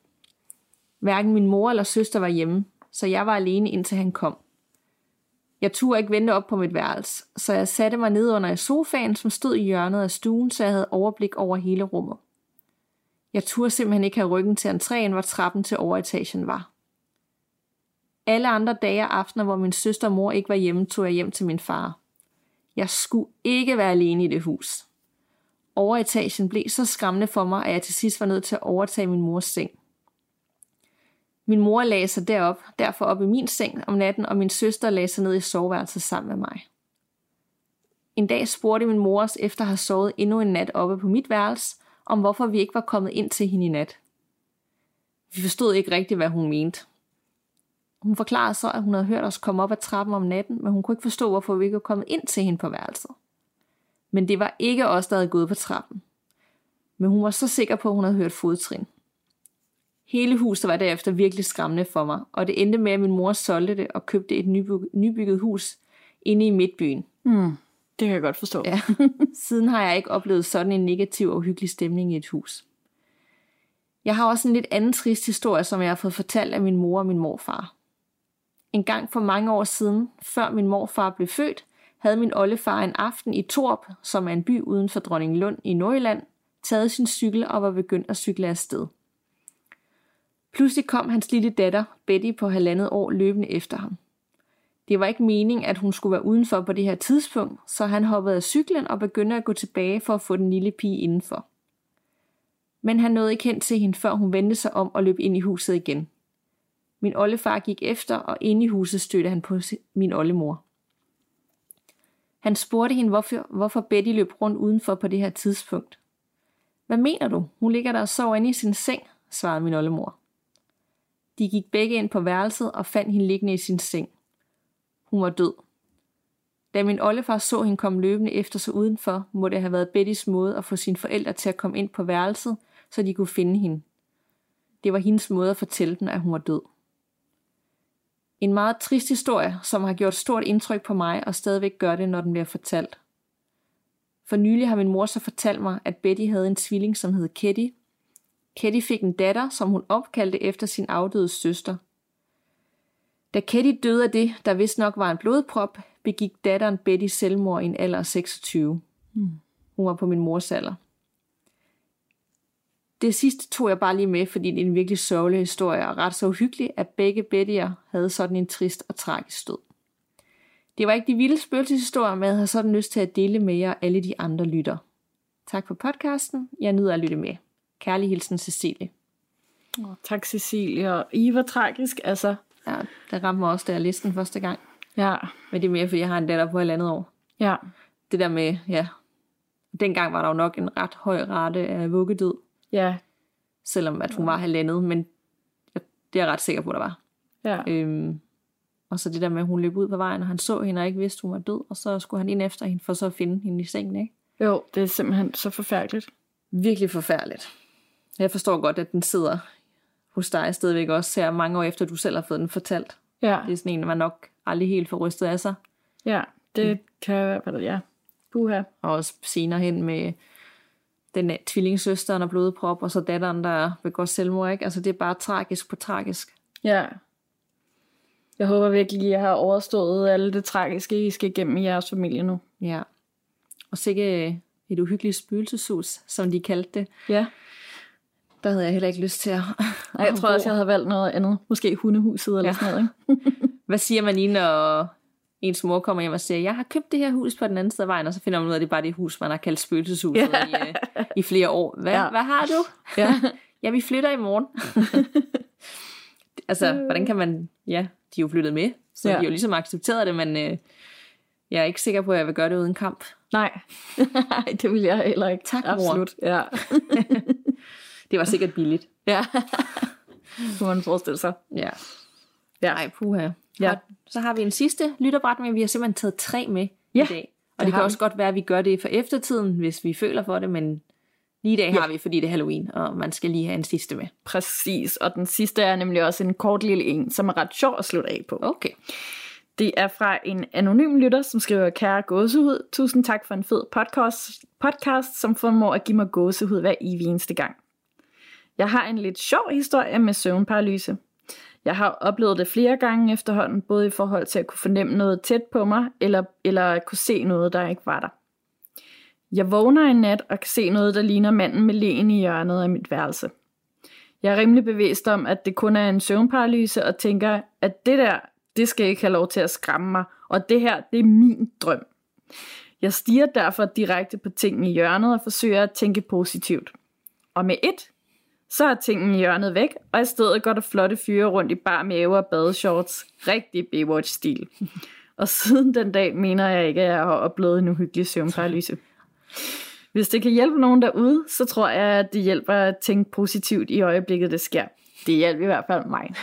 Hverken min mor eller søster var hjemme, så jeg var alene indtil han kom. Jeg turde ikke vente op på mit værelse, så jeg satte mig ned under i sofaen, som stod i hjørnet af stuen, så jeg havde overblik over hele rummet. Jeg turde simpelthen ikke have ryggen til entréen, hvor trappen til overetagen var. Alle andre dage og aftener, hvor min søster og mor ikke var hjemme, tog jeg hjem til min far. Jeg skulle ikke være alene i det hus. Overetagen blev så skræmmende for mig, at jeg til sidst var nødt til at overtage min mors seng. Min mor lagde sig derfor op i min seng om natten, og min søster lagde sig ned i soveværelset sammen med mig. En dag spurgte min mor os efter at have sovet endnu en nat oppe på mit værelse, om hvorfor vi ikke var kommet ind til hende i nat. Vi forstod ikke rigtigt, hvad hun mente. Hun forklarede så, at hun havde hørt os komme op ad trappen om natten, men hun kunne ikke forstå, hvorfor vi ikke var kommet ind til hende på værelset. Men det var ikke os, der havde gået på trappen. Men hun var så sikker på, at hun havde hørt fodtrin. Hele huset var derefter virkelig skræmmende for mig, og det endte med, at min mor solgte det og købte et nybygget hus inde i midtbyen. Mm. Det kan jeg godt forstå. Ja. Siden har jeg ikke oplevet sådan en negativ og uhyggelig stemning i et hus. Jeg har også en lidt anden trist historie, som jeg har fået fortalt af min mor og min morfar. En gang for mange år siden, før min morfar blev født, havde min oldefar en aften i Torp, som er en by uden for Dronninglund i Nordjylland, taget sin cykel og var begyndt at cykle afsted. Pludselig kom hans lille datter, Betty, på 1,5 år løbende efter ham. Det var ikke meningen, at hun skulle være udenfor på det her tidspunkt, så han hoppede af cyklen og begyndte at gå tilbage for at få den lille pige indenfor. Men han nåede ikke hen til hende, før hun vendte sig om og løb ind i huset igen. Min oldefar gik efter, og inde i huset stødte han på min oldemor. Han spurgte hende, hvorfor Betty løb rundt udenfor på det her tidspunkt. "Hvad mener du? Hun ligger der og sover inde i sin seng," svarede min oldemor. De gik begge ind på værelset og fandt hende liggende i sin seng. Hun var død. Da min oldefar så hende komme løbende efter sig udenfor, må det have været Bettys måde at få sine forældre til at komme ind på værelset, så de kunne finde hende. Det var hendes måde at fortælle dem, at hun var død. En meget trist historie, som har gjort stort indtryk på mig og stadigvæk gør det, når den bliver fortalt. For nylig har min mor så fortalt mig, at Betty havde en tvilling, som hed Katty. Katty fik en datter, som hun opkaldte efter sin afdøde søster. Da Katty døde af det, der vist nok var en blodprop, begik datteren Betty selvmord i en alder af 26. Hun var på min mors alder. Det sidste tog jeg bare lige med, fordi det er en virkelig sørgelig historie, og ret så uhyggelig, at begge Betty'er havde sådan en trist og tragisk død. Det var ikke de vilde spøgelseshistorier, men jeg havde sådan lyst til at dele med jer alle de andre lytter. Tak for podcasten. Jeg nyder at lytte med. Kærlig hilsen, Cecilie. Tak, Cecilie. Og I var tragisk, altså. Ja, der ramte mig også, da jeg læste den første gang. Ja. Men det er mere, fordi jeg har en datter på 1,5 år. Ja. Det der med, ja. Dengang var der jo nok en ret høj rate af vuggedød. Ja. Selvom at hun var 1,5, men det er jeg ret sikker på, der var. Ja. Og så det der med, at hun løb ud på vejen, og han så hende og ikke vidste, hun var død, og så skulle han ind efter hende for så at finde hende i sengen, ikke? Jo, det er simpelthen så forfærdeligt. Virkelig forfærdeligt. Jeg forstår godt, at den sidder hos dig stadigvæk også her mange år efter, du selv har fået den fortalt. Ja. Det er sådan en, man nok aldrig helt får rystet af sig. Ja, det kan jeg i hvert fald, ja. Buha. Og også senere hen med den tvillingssøsteren og blodprop, og så datteren, der begår selvmord, ikke? Altså, det er bare tragisk på tragisk. Ja. Jeg håber virkelig, at jeg har overstået alle det tragiske, I skal igennem i jeres familie nu. Ja. Og sikke et uhyggeligt spøgelseshus, som de kaldte det. Ja. Der havde jeg heller ikke lyst til at... Nej, jeg tror også, jeg havde valgt noget andet. Måske hundehuset eller sådan noget, ikke? Hvad siger man lige, når ens mor kommer hjem og siger, jeg har købt det her hus på den anden side af vejen, og så finder man ud af, at det er bare det hus, man har kaldt spøgelseshuset i flere år. Hvad har du? Ja. Ja, vi flytter i morgen. Altså, hvordan kan man... Ja, de er jo flyttet med, så de er jo ligesom accepteret det, men jeg er ikke sikker på, at jeg vil gøre det uden kamp. Nej, det vil jeg heller ikke. Tak, mor. Absolut, ja. Det var sikkert billigt. Ja, kunne man forestille sig. Ja. Nej, puha. Ja. Så har vi en sidste lytterbræt med, vi har simpelthen taget 3 med i dag. Og det kan også godt være, at vi gør det for eftertiden, hvis vi føler for det, men... Lige i dag har vi, fordi det er Halloween, og man skal lige have en sidste med. Præcis, og den sidste er nemlig også en kort lille en, som er ret sjov at slutte af på. Okay. Det er fra en anonym lytter, som skriver, kære Gåsehud, tusind tak for en fed podcast som formår at give mig gåsehud hver evig eneste gang. Jeg har en lidt sjov historie med søvnparalyse. Jeg har oplevet det flere gange efterhånden, både i forhold til at kunne fornemme noget tæt på mig, eller kunne se noget, der ikke var der. Jeg vågner en nat og kan se noget, der ligner manden med len i hjørnet af mit værelse. Jeg er rimelig bevidst om, at det kun er en søvnparalyse, og tænker, at det der, det skal ikke have lov til at skræmme mig, og det her, det er min drøm. Jeg stiger derfor direkte på tingene i hjørnet og forsøger at tænke positivt. Og med ét, så er tingene i hjørnet væk, og i stedet går der flotte fyre rundt i bar mave og badeshorts. Rigtig Baywatch-stil. Og siden den dag mener jeg ikke, at jeg har oplevet en uhyggelig søvnparalyse. Hvis det kan hjælpe nogen derude, så tror jeg, at det hjælper at tænke positivt i øjeblikket, det sker. Det hjælper i hvert fald mig.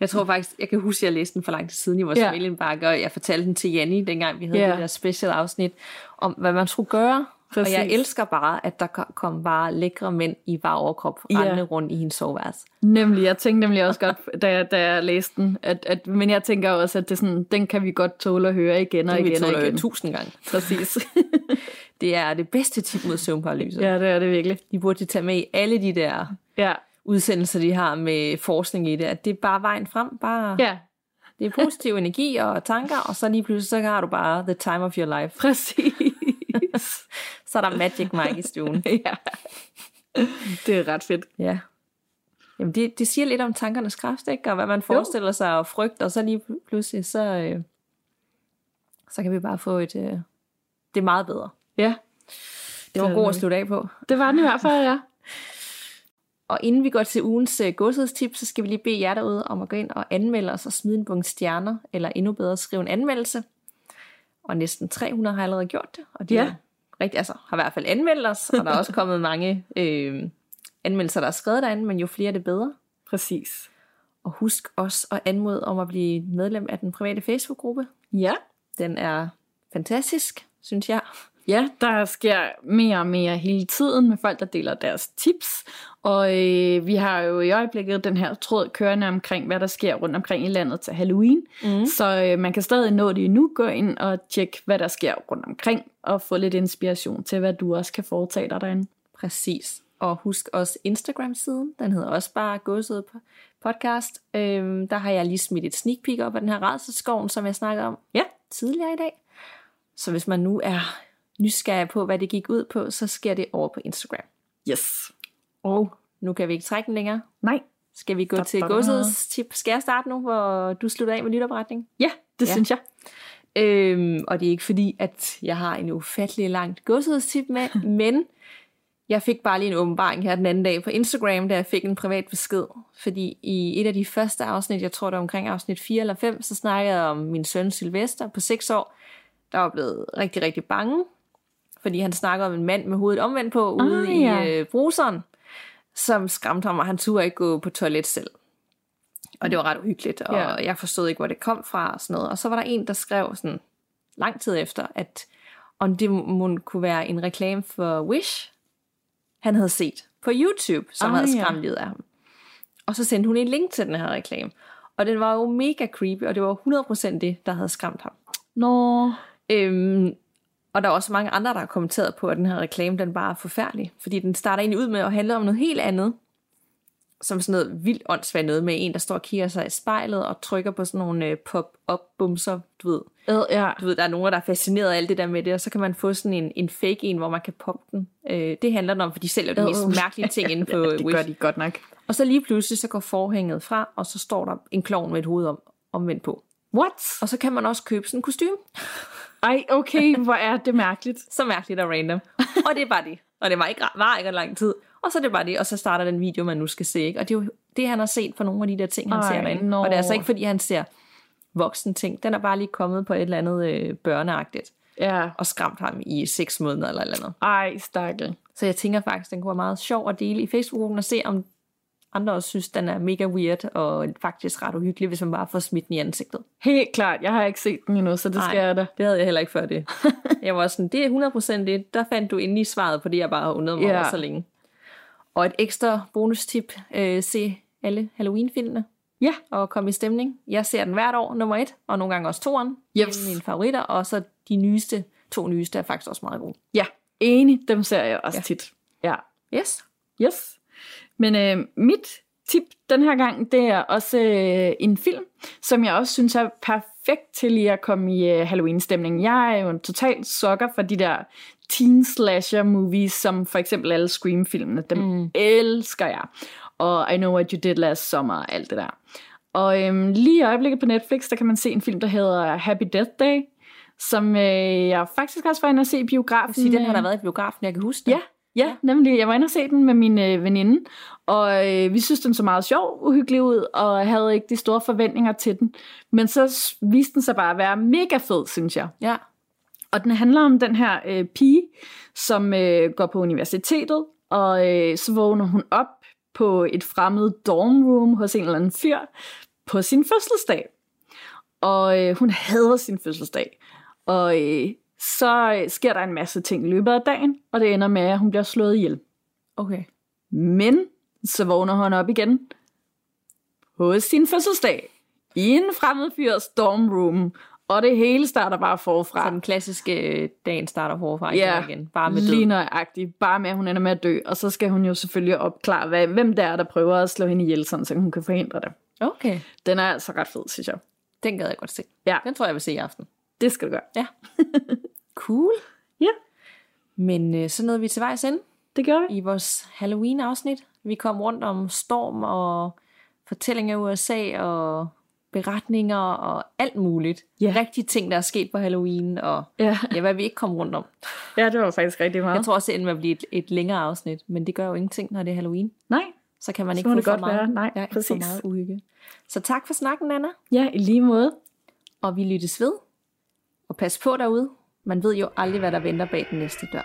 Jeg tror faktisk, jeg kan huske, at jeg læste den for lang tid siden i vores familienbakke, og jeg fortalte den til Jenny, dengang vi havde det der special afsnit, om hvad man skulle gøre. Præcis. Og jeg elsker bare, at der kom bare lækre mænd i bare overkrop rendende rundt i hendes soveværelse. Nemlig, jeg tænkte nemlig også godt, da jeg læste den, men jeg tænker også, at det sådan, den kan vi godt tåle at høre igen og igen og igen. 1000 gange. Præcis. Det er det bedste tip mod søvnparalyse. Ja, det er det virkelig. De burde tage med i alle de der udsendelser, de har med forskning i det, at det er bare vejen frem, bare... Ja. Det er positiv energi og tanker, og så lige pludselig så har du bare the time of your life. Præcis. Så er der Magic Mike i stuen. Ja. Det er ret fedt. Ja. Jamen det siger lidt om tankernes kraft, ikke? Og hvad man forestiller sig og frygt, og så lige pludselig så kan vi bare få et det er meget bedre. Ja. Det var godt at slutte af på. Det var den i hvert fald, ja. Og inden vi går til ugens gåshedstips, så skal vi lige bede jer derude om at gå ind og anmelde os og smide en bunke stjerner, eller endnu bedre skrive en anmeldelse. Og næsten 300 har allerede gjort det, og de har i hvert fald anmeldt os, og der er også kommet mange anmeldelser, der er skrevet derinde, men jo flere, det bedre. Præcis. Og husk også at anmode om at blive medlem af den private Facebook-gruppe. Ja. Den er fantastisk, synes jeg. Ja, der sker mere og mere hele tiden med folk, der deler deres tips. Og vi har jo i øjeblikket den her tråd kørende omkring, hvad der sker rundt omkring i landet til Halloween. Mm. Så man kan stadig nå det endnu. Gå ind og tjek, hvad der sker rundt omkring, og få lidt inspiration til, hvad du også kan foretage dig derinde. Præcis. Og husk også Instagram-siden. Den hedder også bare Gåsehud Podcast. Der har jeg lige smidt et sneak peek op af den her Rædselsskoven, som jeg snakkede om tidligere i dag. Så hvis man nu er nysgerrig på, hvad det gik ud på, så sker det over på Instagram. Yes. Og nu kan vi ikke trække den længere. Nej. Skal vi gå til Gåsehuds tip? Skal jeg starte nu, hvor du slutter af med lytopretning? Ja, det synes jeg. Og det er ikke fordi, at jeg har en ufattelig langt Gåsehuds tip med, men jeg fik bare lige en åbenbaring her den anden dag på Instagram, da jeg fik en privat besked. Fordi i et af de første afsnit, jeg tror det var omkring afsnit 4 eller 5, så snakkede jeg om min søn Sylvester på 6 år, der var blevet rigtig, rigtig bange. Fordi han snakker om en mand med hovedet omvendt på ude i bruseren, som skræmte ham, og han turde ikke gå på toilet selv. Og det var ret uhyggeligt, og jeg forstod ikke, hvor det kom fra og sådan noget. Og så var der en, der skrev sådan lang tid efter, at om det må kunne være en reklame for Wish, han havde set på YouTube, som havde skræmt livet af ham. Og så sendte hun en link til den her reklame. Og den var jo mega creepy, og det var 100% det, der havde skræmt ham. Nå. Og der er også mange andre, der har kommenteret på, at den her reklame, den bare er forfærdelig. Fordi den starter egentlig ud med at handle om noget helt andet. Som sådan noget vildt åndssvagt noget med en, der står og kigger sig i spejlet og trykker på sådan nogle pop-up-bumser, du ved. Du ved, der er nogen, der er fascineret af alt det der med det, og så kan man få sådan en fake en, hvor man kan poppe den. Det handler om, for de sælger de mest mærkelige ting inde på Wish. Det gør de godt nok. Og så lige pludselig, så går forhænget fra, og så står der en klovn med et hoved omvendt på. What? Og så kan man også købe sådan en kostume. Ej, okay, hvor er det mærkeligt. Så mærkeligt og random. Og det er bare det. Og det var ikke lang tid. Og så er det bare det, og så starter den video, man nu skal se. Ikke? Og det er jo det, han har set for nogle af de der ting, han ser derinde. Og det er altså ikke, fordi han ser voksen ting. Den er bare lige kommet på et eller andet børneagtigt. Ja. Og skræmt ham i 6 måneder eller et eller andet. Ej, stakkel. Så jeg tænker faktisk, den kunne være meget sjov at dele i Facebook-gruppen og se, om andre også synes, den er mega weird og faktisk ret uhyggelig, hvis man bare får smidt den i ansigtet. Helt klart. Jeg har ikke set den endnu, så det skal jeg da. Det havde jeg heller ikke før det. Jeg var sådan, det er 100% det. Der fandt du endelig svaret på det, jeg bare har undret mig over så længe. Og et ekstra bonustip. Se alle Halloween-filmene. Ja. Og kom i stemning. Jeg ser den hvert år, nummer 1, og nogle gange også 2'eren. Yes. Det er mine favoritter, og så de nyeste, 2 nyeste er faktisk også meget gode. Ja, enig. Dem ser jeg også tit. Ja. Yes. Yes. Men mit tip den her gang, det er også en film, som jeg også synes er perfekt til lige at komme i Halloween-stemning. Jeg er jo en total sucker for de der teen-slasher-movies, som for eksempel alle Scream-filmene. Dem elsker jeg. Og I Know What You Did Last Summer og alt det der. Og lige i øjeblikket på Netflix, der kan man se en film, der hedder Happy Death Day, som jeg faktisk også var inde og se i biografen. Sige, den har der været i biografen, jeg kan huske det. Ja, nemlig. Jeg var inde og se den med min veninde, og vi synes, den så meget sjov, uhyggelig ud, og havde ikke de store forventninger til den. Men så viste den sig bare at være mega fed, synes jeg. Ja. Og den handler om den her pige, som går på universitetet, og så vågner hun op på et fremmed dormroom hos en eller anden fyr på sin fødselsdag. Og hun hader sin fødselsdag, og så sker der en masse ting i løbet af dagen, og det ender med, at hun bliver slået ihjel. Okay. Men så vågner hun op igen hos sin fødselsdag i en fremmed fyrs dormroom, og det hele starter bare forfra. Så den klassiske dagen starter forfra igen. Bare med død. Lige nøjagtigt. Bare med, at hun ender med at dø, og så skal hun jo selvfølgelig opklare, hvem det er, der prøver at slå hende ihjel, sådan, så hun kan forhindre det. Okay. Den er altså ret fed, synes jeg. Den gad jeg godt se. Ja. Den tror jeg, jeg vil se i aften. Det skal du gøre. Ja. Cool. Ja. Yeah. Men så nåede vi til vejs ende. Det gjorde vi. I vores Halloween-afsnit. Vi kom rundt om storm og fortællinger i USA og beretninger og alt muligt. Yeah. Rigtige ting, der er sket på Halloween og hvad vi ikke kom rundt om. Ja, det var faktisk rigtig meget. Jeg tror også, det endte med at blive et længere afsnit, men det gør jo ingenting, når det er Halloween. Nej. Så kan man ikke få for meget. Nej, ja, præcis. For meget uhygge. Så tak for snakken, Nanna. Ja, i lige måde. Og vi lyttes ved. Og pas på derude. Man ved jo aldrig, hvad der venter bag den næste dør.